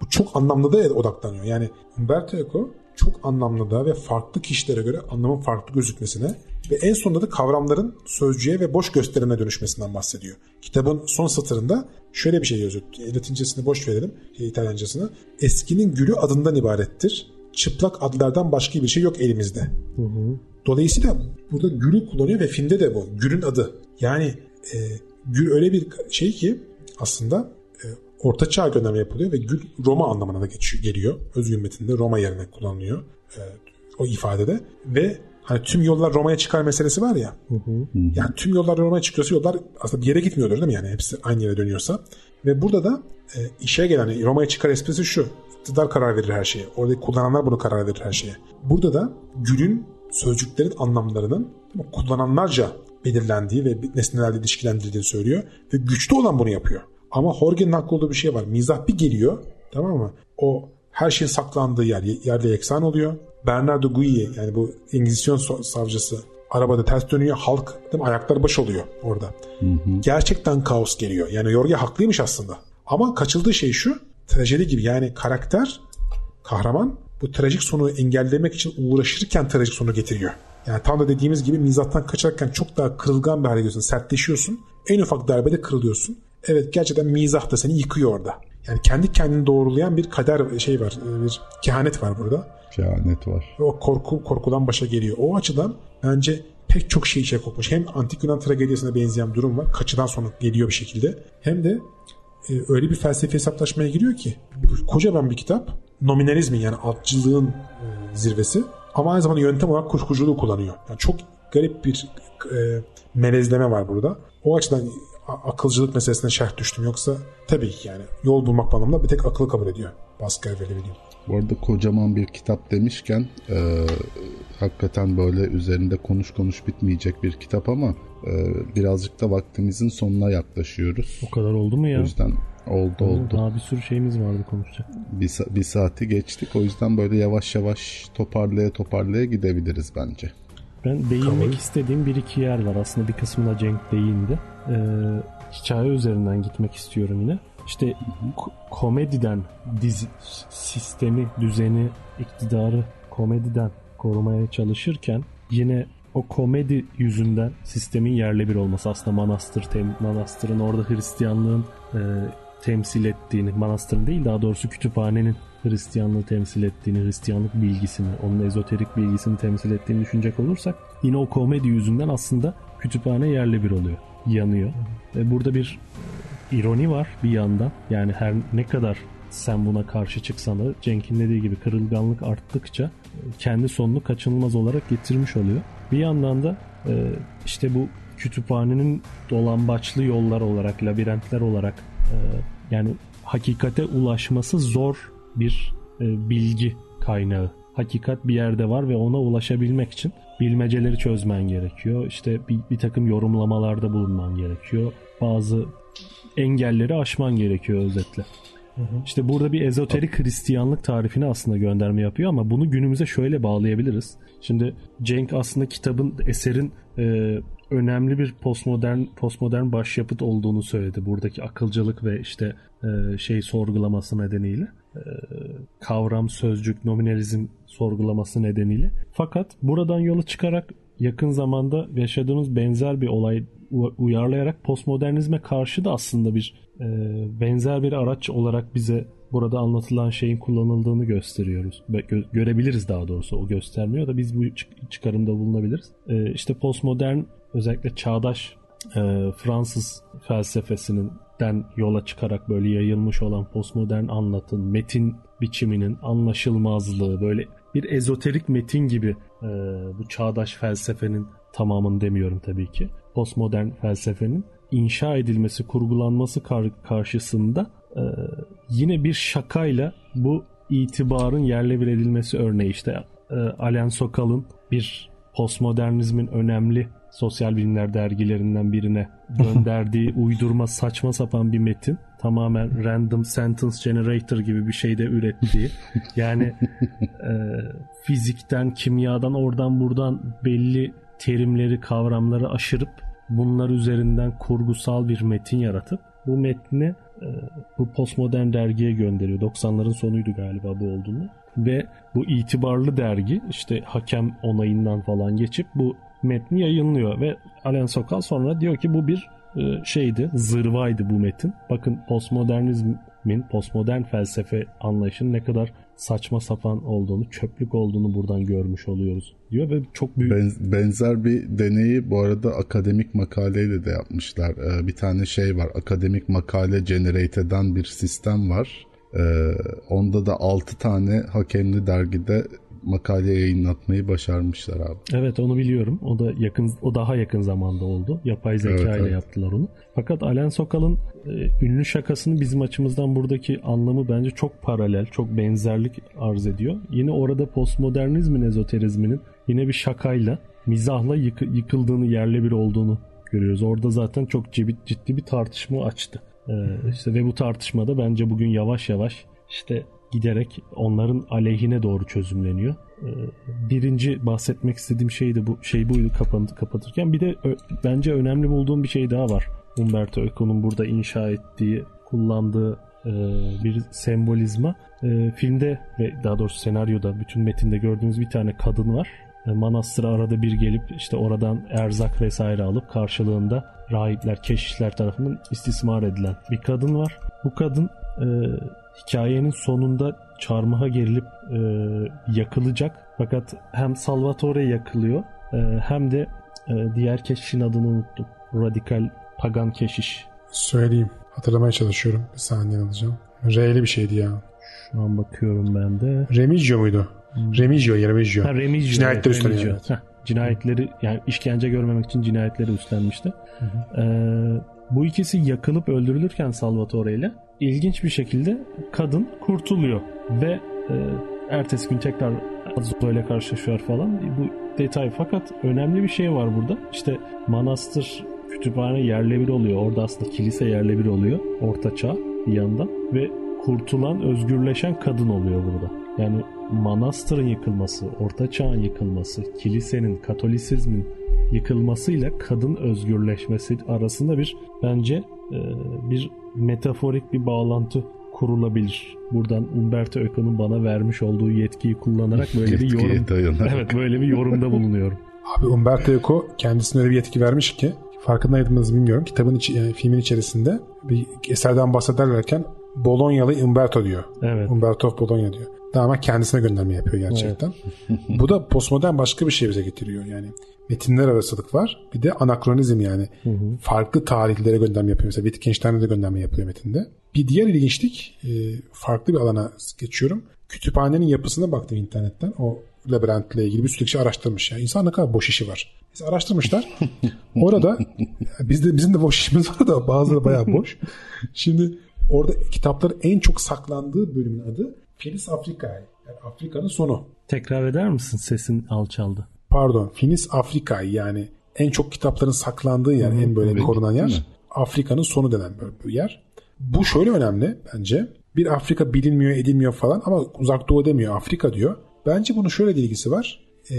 bu çok anlamlı da odaklanıyor. Yani Umberto Eco çok anlamlı da ve farklı kişilere göre anlamın farklı gözükmesine ve en sonunda da kavramların sözcüğe ve boş gösterene dönüşmesinden bahsediyor. Kitabın son satırında şöyle bir şey yazıyor. Latincesini boş verelim, İtalyancasını. Eskinin gülü adından ibarettir. Çıplak adlardan başka bir şey yok elimizde. Hı hı. Dolayısıyla burada gülü kullanıyor ve filmde de bu. Gül'ün Adı. Yani e, gül öyle bir şey ki aslında e, Orta Çağ gönderme yapılıyor ve gül Roma anlamına da geçiyor, geliyor. Özgün metinde Roma yerine kullanılıyor e, o ifadede ve hani tüm yollar Roma'ya çıkar meselesi var ya. Hı hı. Yani tüm yollar Roma'ya çıkıyorsa yollar aslında bir yere gitmiyordur değil mi? Yani hepsi aynı yere dönüyorsa. Ve burada da e, işe gelen Roma'ya çıkar esprisi şu. İktidar karar verir her şeye. Oradaki kullananlar bunu karar verir her şeye. Burada da gülün, sözcüklerin anlamlarının kullananlarca belirlendiği ve nesnelerle ilişkilendirildiğini söylüyor. Ve güçlü olan bunu yapıyor. Ama Jorge'nin haklı olduğu bir şey var. Mizah bir geliyor. Tamam mı? O her şeyin saklandığı yer, yerle yeksan oluyor. Bernard Gui, yani bu İngilizyon savcısı, arabada ters dönüyor. Halk değil mi? Ayakları baş oluyor orada. Hı hı. Gerçekten kaos geliyor. Yani Jorge haklıymış aslında. Ama kaçıldığı şey şu. Trajedi gibi, yani karakter, kahraman bu trajik sonu engellemek için uğraşırken trajik sonu getiriyor. Yani tam da dediğimiz gibi mizahtan kaçarken çok daha kırılgan bir hale geliyorsun, sertleşiyorsun. En ufak darbede kırılıyorsun. Evet, gerçekten mizah da seni yıkıyor orada. Yani kendi kendini doğrulayan bir kader şey var, bir kehanet var burada. Kehanet var. Ve o korku, korkudan başa geliyor. O açıdan bence pek çok şey içe kokmuş. Hem Antik Yunan tragediyasına benzeyen bir durum var. Kaçıdan sonra geliyor bir şekilde. Hem de öyle bir felsefi hesaplaşmaya giriyor ki kocaman bir kitap, nominalizmin yani altçılığın zirvesi ama aynı zamanda yöntem olarak kuşkuculuğu kullanıyor. Yani çok garip bir e, melezleme var burada. O açıdan akılcılık meselesine şerh düştüm, yoksa tabii ki yani yol bulmak anlamında bir tek akıllı kabul ediyor Pascal Verlaine. Bu arada kocaman bir kitap demişken e, hakikaten böyle üzerinde konuş konuş bitmeyecek bir kitap ama e, birazcık da vaktimizin sonuna yaklaşıyoruz. O kadar oldu mu ya? O yüzden oldu Hı, oldu. Daha bir sürü şeyimiz vardı konuşacak. Bir, bir saati geçtik, o yüzden böyle yavaş yavaş toparlaya toparlaya gidebiliriz bence. Ben değinmek Kavayı. istediğim bir iki yer var aslında, bir kısmına Cenk değindi. Ee, hikaye üzerinden gitmek istiyorum yine. İşte hı hı. K- komediden dizi sistemi, düzeni, iktidarı komediden korumaya çalışırken yine o komedi yüzünden sistemin yerle bir olması, aslında manastır tem, manastırın orada Hristiyanlığın e, temsil ettiğini, manastırın değil daha doğrusu kütüphanenin Hristiyanlığı temsil ettiğini, Hristiyanlık bilgisini, onun ezoterik bilgisini temsil ettiğini düşünecek olursak yine o komedi yüzünden aslında kütüphane yerle bir oluyor, yanıyor. Ve burada bir ironi var bir yandan. Yani her ne kadar sen buna karşı çıksan da Cenk'in dediği gibi kırılganlık arttıkça kendi sonunu kaçınılmaz olarak getirmiş oluyor. Bir yandan da işte bu kütüphanenin dolambaçlı yollar olarak, labirentler olarak yani hakikate ulaşması zor bir bilgi kaynağı. Hakikat bir yerde var ve ona ulaşabilmek için bilmeceleri çözmen gerekiyor. İşte bir, bir takım yorumlamalarda bulunman gerekiyor. Bazı engelleri aşman gerekiyor özetle. Hı hı. İşte burada bir ezoterik Hristiyanlık tarifine aslında gönderme yapıyor ama bunu günümüze şöyle bağlayabiliriz. Şimdi Cenk aslında kitabın, eserin e, önemli bir postmodern postmodern başyapıt olduğunu söyledi. Buradaki akılcılık ve işte e, şey sorgulaması nedeniyle. Kavram, sözcük, nominalizm sorgulaması nedeniyle. Fakat buradan yola çıkarak yakın zamanda yaşadığımız benzer bir olay uyarlayarak postmodernizme karşı da aslında bir e, benzer bir araç olarak bize burada anlatılan şeyin kullanıldığını gösteriyoruz. Gö- görebiliriz daha doğrusu. O göstermiyor da biz bu çık- çıkarımda bulunabiliriz. E, işte postmodern özellikle çağdaş e, Fransız felsefesinin den yola çıkarak böyle yayılmış olan postmodern anlatın, metin biçiminin anlaşılmazlığı, böyle bir ezoterik metin gibi e, bu çağdaş felsefenin tamamını demiyorum tabii ki. Postmodern felsefenin inşa edilmesi, kurgulanması kar- karşısında e, yine bir şakayla bu itibarın yerle bir edilmesi örneği işte e, Alain Sokal'ın bir postmodernizmin önemli sosyal bilimler dergilerinden birine gönderdiği uydurma saçma sapan bir metin. Tamamen random sentence generator gibi bir şey de ürettiği. Yani e, fizikten, kimyadan, oradan buradan belli terimleri, kavramları aşırıp bunlar üzerinden kurgusal bir metin yaratıp bu metni e, bu postmodern dergiye gönderiyor. doksanların sonuydu galiba bu olduğunu. Ve bu itibarlı dergi işte hakem onayından falan geçip bu metni yayınlıyor ve Alain Sokal sonra diyor ki bu bir şeydi, zırvaydı bu metin. Bakın postmodernizmin, postmodern felsefe anlayışının ne kadar saçma sapan olduğunu, çöplük olduğunu buradan görmüş oluyoruz diyor ve çok büyük. Ben, benzer bir deneyi bu arada akademik makaleyle de yapmışlar. Ee, bir tane şey var, akademik makale generate eden bir sistem var. Ee, onda da altı tane hakemli dergide makale yayınlatmayı başarmışlar abi. Evet, onu biliyorum. O da yakın, o daha yakın zamanda oldu. Yapay zeka evet, ile evet. yaptılar onu. Fakat Alain Sokal'ın e, ünlü şakasını bizim açımızdan buradaki anlamı bence çok paralel, çok benzerlik arz ediyor. Yine orada postmodernizmin, ezoterizminin yine bir şakayla, mizahla yık, yıkıldığını, yerle bir olduğunu görüyoruz. Orada zaten çok ciddi, ciddi bir tartışma açtı. Ee, işte ve bu tartışmada bence bugün yavaş yavaş işte giderek onların aleyhine doğru çözümleniyor. Birinci bahsetmek istediğim şey de bu şey buydu kapatırken. Bir de ö, bence önemli bulduğum bir şey daha var. Umberto Eco'nun burada inşa ettiği, kullandığı e, bir sembolizma. E, filmde ve daha doğrusu senaryoda, bütün metinde gördüğünüz bir tane kadın var. E, manastıra arada bir gelip işte oradan erzak vesaire alıp karşılığında rahipler, keşişler tarafından istismar edilen bir kadın var. Bu kadın e, hikayenin sonunda çarmıha gerilip e, yakılacak. Fakat hem Salvatore yakılıyor e, hem de e, diğer keşişin adını unuttum. Radikal pagan keşiş. Söyleyeyim. Hatırlamaya çalışıyorum. Bir saniye alacağım. R'li bir şeydi ya. Şu an bakıyorum ben de. Remigio muydu? Hmm. Remigio. Remigio. Ha, Remigio. Cinayetleri evet, üstlenmişti. Evet. Cinayetleri, yani işkence görmemek için cinayetleri üstlenmişti. Hı hı. E, bu ikisi yakılıp öldürülürken Salvatore ile İlginç bir şekilde kadın kurtuluyor ve e, ertesi gün tekrar Adso ile karşılaşıyor falan. Bu detay, fakat önemli bir şey var burada. İşte manastır, kütüphane yerle bir oluyor. Orada aslında kilise yerle bir oluyor. Orta çağ bir yandan ve kurtulan, özgürleşen kadın oluyor burada. Yani manastırın yıkılması, orta çağın yıkılması, kilisenin, katolisizmin yıkılmasıyla kadın özgürleşmesi arasında bir bence e, bir metaforik bir bağlantı kurulabilir. Buradan Umberto Eco'nun bana vermiş olduğu yetkiyi kullanarak böyle bir yorum. Evet, böyle bir yorumda bulunuyorum. Abi Umberto Eco kendisine öyle bir yetki vermiş ki farkındaydınız bilmiyorum. Kitabın içi, yani filmin içerisinde bir eserden bahsederlerken Bolonyalı Umberto diyor. Evet. Umberto of Bologna diyor. Daha ama kendisine gönderme yapıyor gerçekten. Evet. Bu da postmodern başka bir şey bize getiriyor yani. Metinler arasılık var. Bir de anakronizm yani. Hı hı. Farklı tarihlere gönderme yapıyor. Mesela Wittgenstein'e de gönderme yapıyor metinde. Bir diğer ilginçlik, farklı bir alana geçiyorum. Kütüphanenin yapısına baktım internetten. O labirentle ilgili bir sürü kişi araştırmış. Yani insan ne kadar boş işi var. Biz araştırmışlar. Orada biz de, bizim de boş işimiz var da bazıları bayağı boş. Şimdi orada kitapların en çok saklandığı bölümün adı Finis Africae. Yani Afrika'nın sonu. Tekrar eder misin? Sesin alçaldı. Pardon. Finis Africae yani en çok kitapların saklandığı yer, hmm, en böyle evet, korunan yer. Afrika'nın sonu denen böyle bir yer. Bu şöyle önemli bence. Bir Afrika bilinmiyor, edilmiyor falan ama Uzak Doğu demiyor, Afrika diyor. Bence bunun şöyle bir ilgisi var. Ee,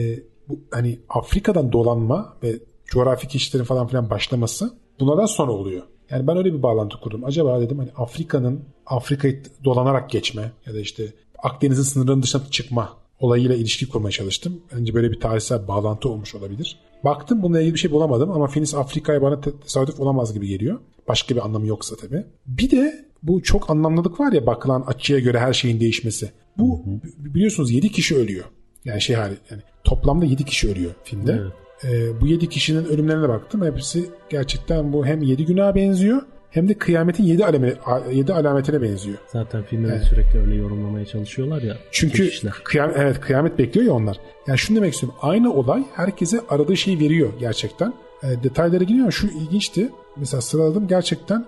bu, hani Afrika'dan dolanma ve coğrafi keşiflerin falan filan başlaması bunlardan sonra oluyor. Yani ben öyle bir bağlantı kurdum. Acaba dedim hani Afrika'nın, Afrika'yı dolanarak geçme ya da işte Akdeniz'in sınırlarının dışına çıkma olayıyla ilişki kurmaya çalıştım. Bence böyle bir tarihsel bağlantı olmuş olabilir. Baktım bununla ilgili bir şey bulamadım ama Finis Afrika'ya bana tesadüf olamaz gibi geliyor. Başka bir anlamı yoksa tabii. Bir de bu çok anlamlılık var ya, bakılan açıya göre her şeyin değişmesi. Bu biliyorsunuz yedi kişi ölüyor. Yani şey hali yani toplamda yedi kişi ölüyor filmde. Evet. Ee, bu yedi kişinin ölümlerine baktım. Hepsi gerçekten bu hem yedi günaha benziyor hem de kıyametin yedi, aleme, yedi alametine benziyor. Zaten filmleri evet, sürekli öyle yorumlamaya çalışıyorlar ya. Çünkü kıyam, evet, kıyamet bekliyor ya onlar. Yani şunu demek istiyorum. Aynı olay herkese aradığı şeyi veriyor gerçekten. E, detaylara giriyor ama şu ilginçti. Mesela sıraladım, gerçekten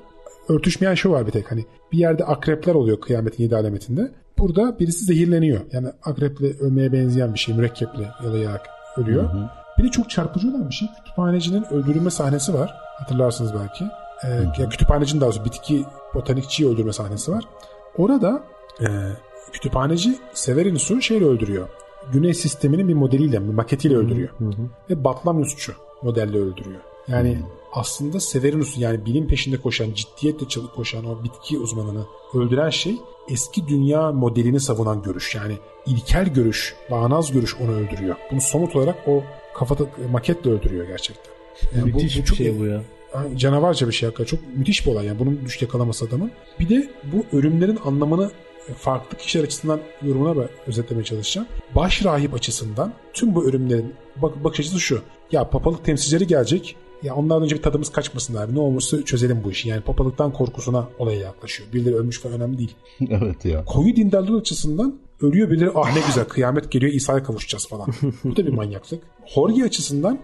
örtüşmeyen şu var bir tek. Hani bir yerde akrepler oluyor kıyametin yedi alametinde. Burada birisi zehirleniyor. Yani akreple ölmeye benzeyen bir şey, mürekkeple yalayarak ölüyor. Hı hı. Bir de çok çarpıcı olan bir şey. Kütüphanecinin öldürülme sahnesi var. Hatırlarsınız belki. Ee, yani kütüphanecinin daha doğrusu bitki botanikçiyi öldürme sahnesi var. Orada e, kütüphaneci Severinus'u şeyle öldürüyor. Güney sisteminin bir modeliyle, bir maketiyle öldürüyor. Hı hı. Ve Batlamyusçu modelle öldürüyor. Yani hı. aslında Severinus'u, yani bilim peşinde koşan, ciddiyetle çalıp koşan o bitki uzmanını öldüren şey eski dünya modelini savunan görüş. Yani ilkel görüş, bağnaz görüş onu öldürüyor. Bunu somut olarak o kafada maketle öldürüyor gerçekten. Yani müthiş bu, bu bir şey bu ya. Yani canavarca bir şey hakikaten. Çok müthiş bir olay yani. Bunun düşte yakalaması adamın. Bir de bu ölümlerin anlamını farklı kişiler açısından yorumuna özetlemeye çalışacağım. Baş rahip açısından tüm bu ölümlerin bak- bakış açısı şu. Ya papalık temsilcileri gelecek. Ya onlardan önce bir tadımız kaçmasın abi. Ne olursa çözelim bu işi. Yani papalıktan korkusuna olaya yaklaşıyor. Birileri ölmüş falan önemli değil. Evet ya. Koyu dindarlık açısından ölüyor birileri, ah ne güzel kıyamet geliyor, İsa'ya kavuşacağız falan. Bu da bir manyaklık. Jorge açısından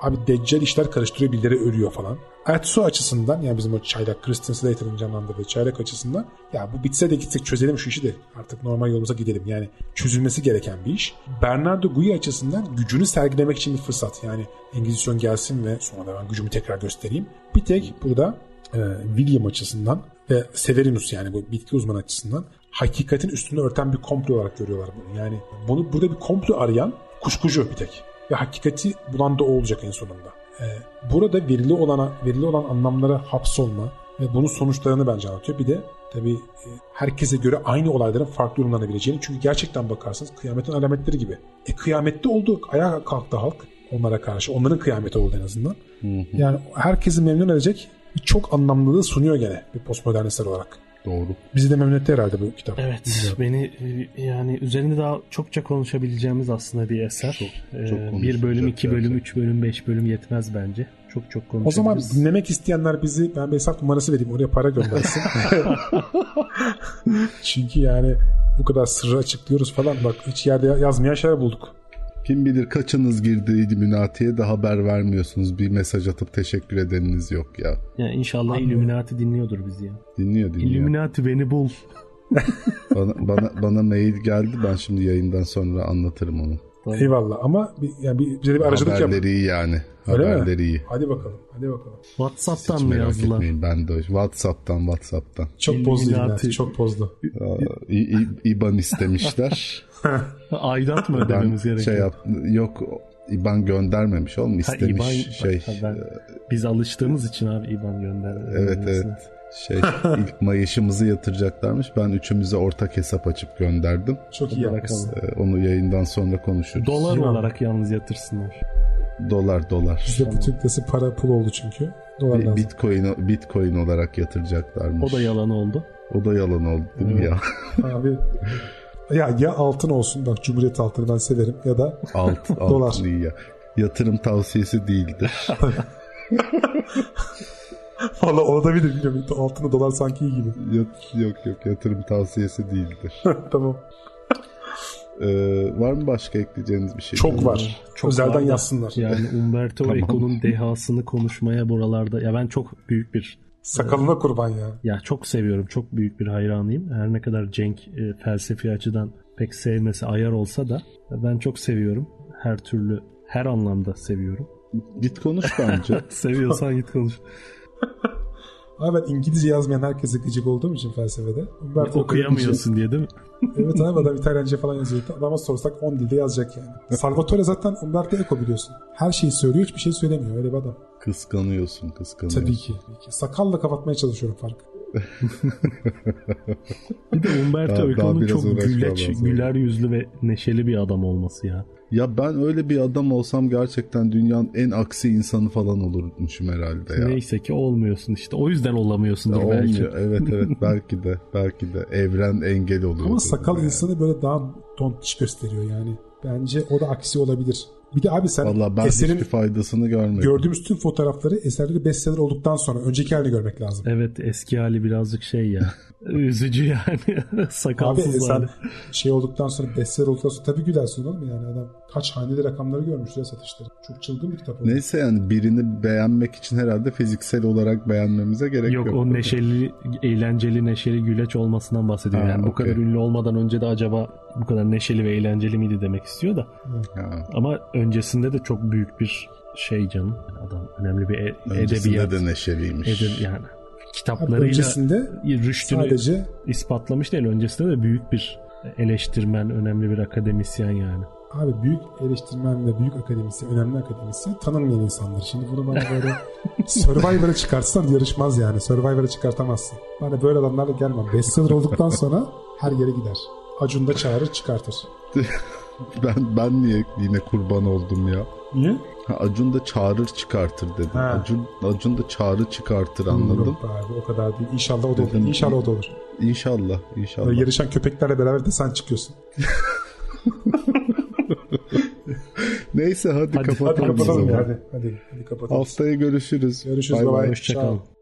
abi deccal işler karıştırıyor, birileri ölüyor falan. Adso açısından, yani bizim o çaylak, Kristen Slater'ın canlandırdığı çaylak açısından, ya bu bitse de gitsek çözelim şu işi de artık normal yolumuza gidelim. Yani çözülmesi gereken bir iş. Bernard Gui açısından gücünü sergilemek için bir fırsat. Yani Engizisyon gelsin ve sonra da ben gücümü tekrar göstereyim. Bir tek burada e, William açısından ve Severinus, yani bu bitki uzmanı açısından hakikatin üstünü örten bir komplo olarak görüyorlar bunu. Yani bunu burada bir komplo arayan kuşkucu bir tek. Ve hakikati bulan da o olacak en sonunda. Ee, burada verili olana, verili olan anlamlara hapsolma ve bunun sonuçlarını bence anlatıyor. Bir de tabii e, herkese göre aynı olayların farklı yorumlanabileceğini. Çünkü gerçekten bakarsanız kıyametin alametleri gibi. E kıyamette oldu. Ayağa kalktı halk onlara karşı. Onların kıyameti oldu en azından. Yani herkesi memnun edecek çok anlamlılığı sunuyor gene bir postmodernist olarak. Doğru. Bizi de memnun etti herhalde bu kitap. Evet. Bilmiyorum. Beni yani üzerinde daha çokça konuşabileceğimiz aslında bir eser. Çok, çok ee, bir bölüm, iki bölüm, bence. Üç bölüm, beş bölüm yetmez bence. Çok çok konuşabiliriz. O zaman dinlemek isteyenler bizi, ben bir hesap numarası vereyim, oraya para göndersin. Çünkü yani bu kadar sırrı açıklıyoruz falan, bak hiç yerde yazmayan şeyler bulduk. Kim bilir kaçınız girdiği Illuminati'ye de haber vermiyorsunuz. Bir mesaj atıp teşekkür edeniniz yok ya. Ya inşallah Illuminati dinliyordur bizi ya. Dinliyor dinliyor. Illuminati beni bul. bana, bana bana mail geldi. Ben şimdi yayından sonra anlatırım onu. Tamam. Eyvallah ama bir, yani bir, bize bir aracılık yap. Haberleri iyi yani. Öyle haberleri mi? iyi. Hadi bakalım. Hadi bakalım. WhatsApp'tan mı yazdılar? Ben de o. WhatsApp'tan WhatsApp'tan. Çok pozlu Illuminati. Çok pozlu. İban istemişler. Aidat mı ödememiz gerekiyor? Şey yap, yok İban göndermemiş oğlum, istemiş ha, İban, şey. Ha, ben, biz alıştığımız için abi İban gönderdi. Evet evet. Şey ilk mayışımızı yatıracaklarmış. Ben üçümüze ortak hesap açıp gönderdim. Çok iyi yapmışsın. Onu yayından sonra konuşuruz. Dolar yani. Olarak yalnız yatırsınlar. Dolar dolar. Bizde tamam. Bütün kıtası para pul oldu çünkü. Dolar Bitcoin Bitcoin olarak yatıracaklarmış. O da yalan oldu. O da yalan oldu değil evet. mi ya? Abi Ya ya altın olsun, bak Cumhuriyet altını ben severim, ya da Alt, dolar. Altın iyi ya. Yatırım tavsiyesi değildir. Valla olabilir bilmiyorum. Altını dolar sanki iyi gibi. Yok yok, yok yatırım tavsiyesi değildir. Tamam. Ee, var mı başka ekleyeceğiniz bir şey? Çok var. Çok özelden var yazsınlar. Yani Umberto tamam. Eco'nun dehasını konuşmaya buralarda. Ya ben çok büyük bir sakalına kurban ya. Ya çok seviyorum. Çok büyük bir hayranıyım. Her ne kadar Cenk e, felsefi açıdan pek sevmesi ayar olsa da ben çok seviyorum. Her türlü, her anlamda seviyorum. Git konuş bence. Seviyorsan git konuş. Abi ben İngilizce yazmayan herkese gıcık olduğum için felsefede. Umberto okuyamıyorsun diye değil mi? Evet abi adam İtalyanca falan yazıyor. Adama sorsak on dilde yazacak yani. Salvatore zaten Umberto Eco biliyorsun. Her şeyi söylüyor, hiçbir şey söylemiyor. Öyle bir adam. Kıskanıyorsun, kıskanıyorsun. Tabii ki. Tabii ki. Sakalla kapatmaya çalışıyorum farkı. Bir de Umberto Eco'nun çok güleç, güler yüzlü ve neşeli bir adam olması ya. Ya ben öyle bir adam olsam gerçekten dünyanın en aksi insanı falan olurmuşum herhalde ya. Neyse ki olmuyorsun işte. O yüzden olamıyorsundur ya belki. Olmuyor. Evet evet belki de belki de evren engel oluyor. Ama sakal ya. İnsanı böyle daha tontiş gösteriyor yani. Bence o da aksi olabilir. Bir de abi sen eserin faydasını görmedim. Gördüğümüz tüm fotoğrafları eserde bestseller olduktan sonra önceki halini görmek lazım. Evet eski hali birazcık şey ya. Üzücü yani. Sakalsız hali. Şey olduktan sonra bestseller olduktan sonra tabii gülersin oğlum yani adam kaç haneli rakamları görmüş ya satışları. Çok çılgın bir kitap oldu. Neyse yani birini beğenmek için herhalde fiziksel olarak beğenmemize gerek yok. Yok o neşeli, eğlenceli, neşeli güleç olmasından bahsediyorum. Ha, yani okay. Bu kadar ünlü olmadan önce de acaba bu kadar neşeli ve eğlenceli miydi demek istiyor da. Ya. Ama öncesinde de çok büyük bir şey canım. Adam önemli bir e- öncesinde edebiyat. Öncesinde de neşeliymiş. Edeb- yani kitaplarıyla rüştünü sadece... ispatlamış değil. Öncesinde de büyük bir eleştirmen, önemli bir akademisyen yani. Abi büyük eleştirmen ve büyük akademisyen, önemli akademisyen tanınmayan insanlar. Şimdi bunu bana böyle Survivor'a çıkartsan yarışmaz yani. Survivor'a çıkartamazsın. Bana böyle adamlarla gelmem. Bestseller olduktan sonra her yere gider. Acun da çağırır, çıkartır. ben ben niye yine kurban oldum ya? Niye? Ha, Acun da çağırır, çıkartır dedim. Acun, Acun da çağırır, çıkartır anladım. Abi, o kadar değil. İnşallah o da olur. İnşallah o da olur. İnşallah, inşallah. Böyle yarışan köpeklerle beraber de sen çıkıyorsun. Neyse hadi, hadi kapatalım. Hadi kapatalım. Hadi, hadi kapatalım. Haftaya görüşürüz. Görüşürüz. Bye bye. Hoşça kalın.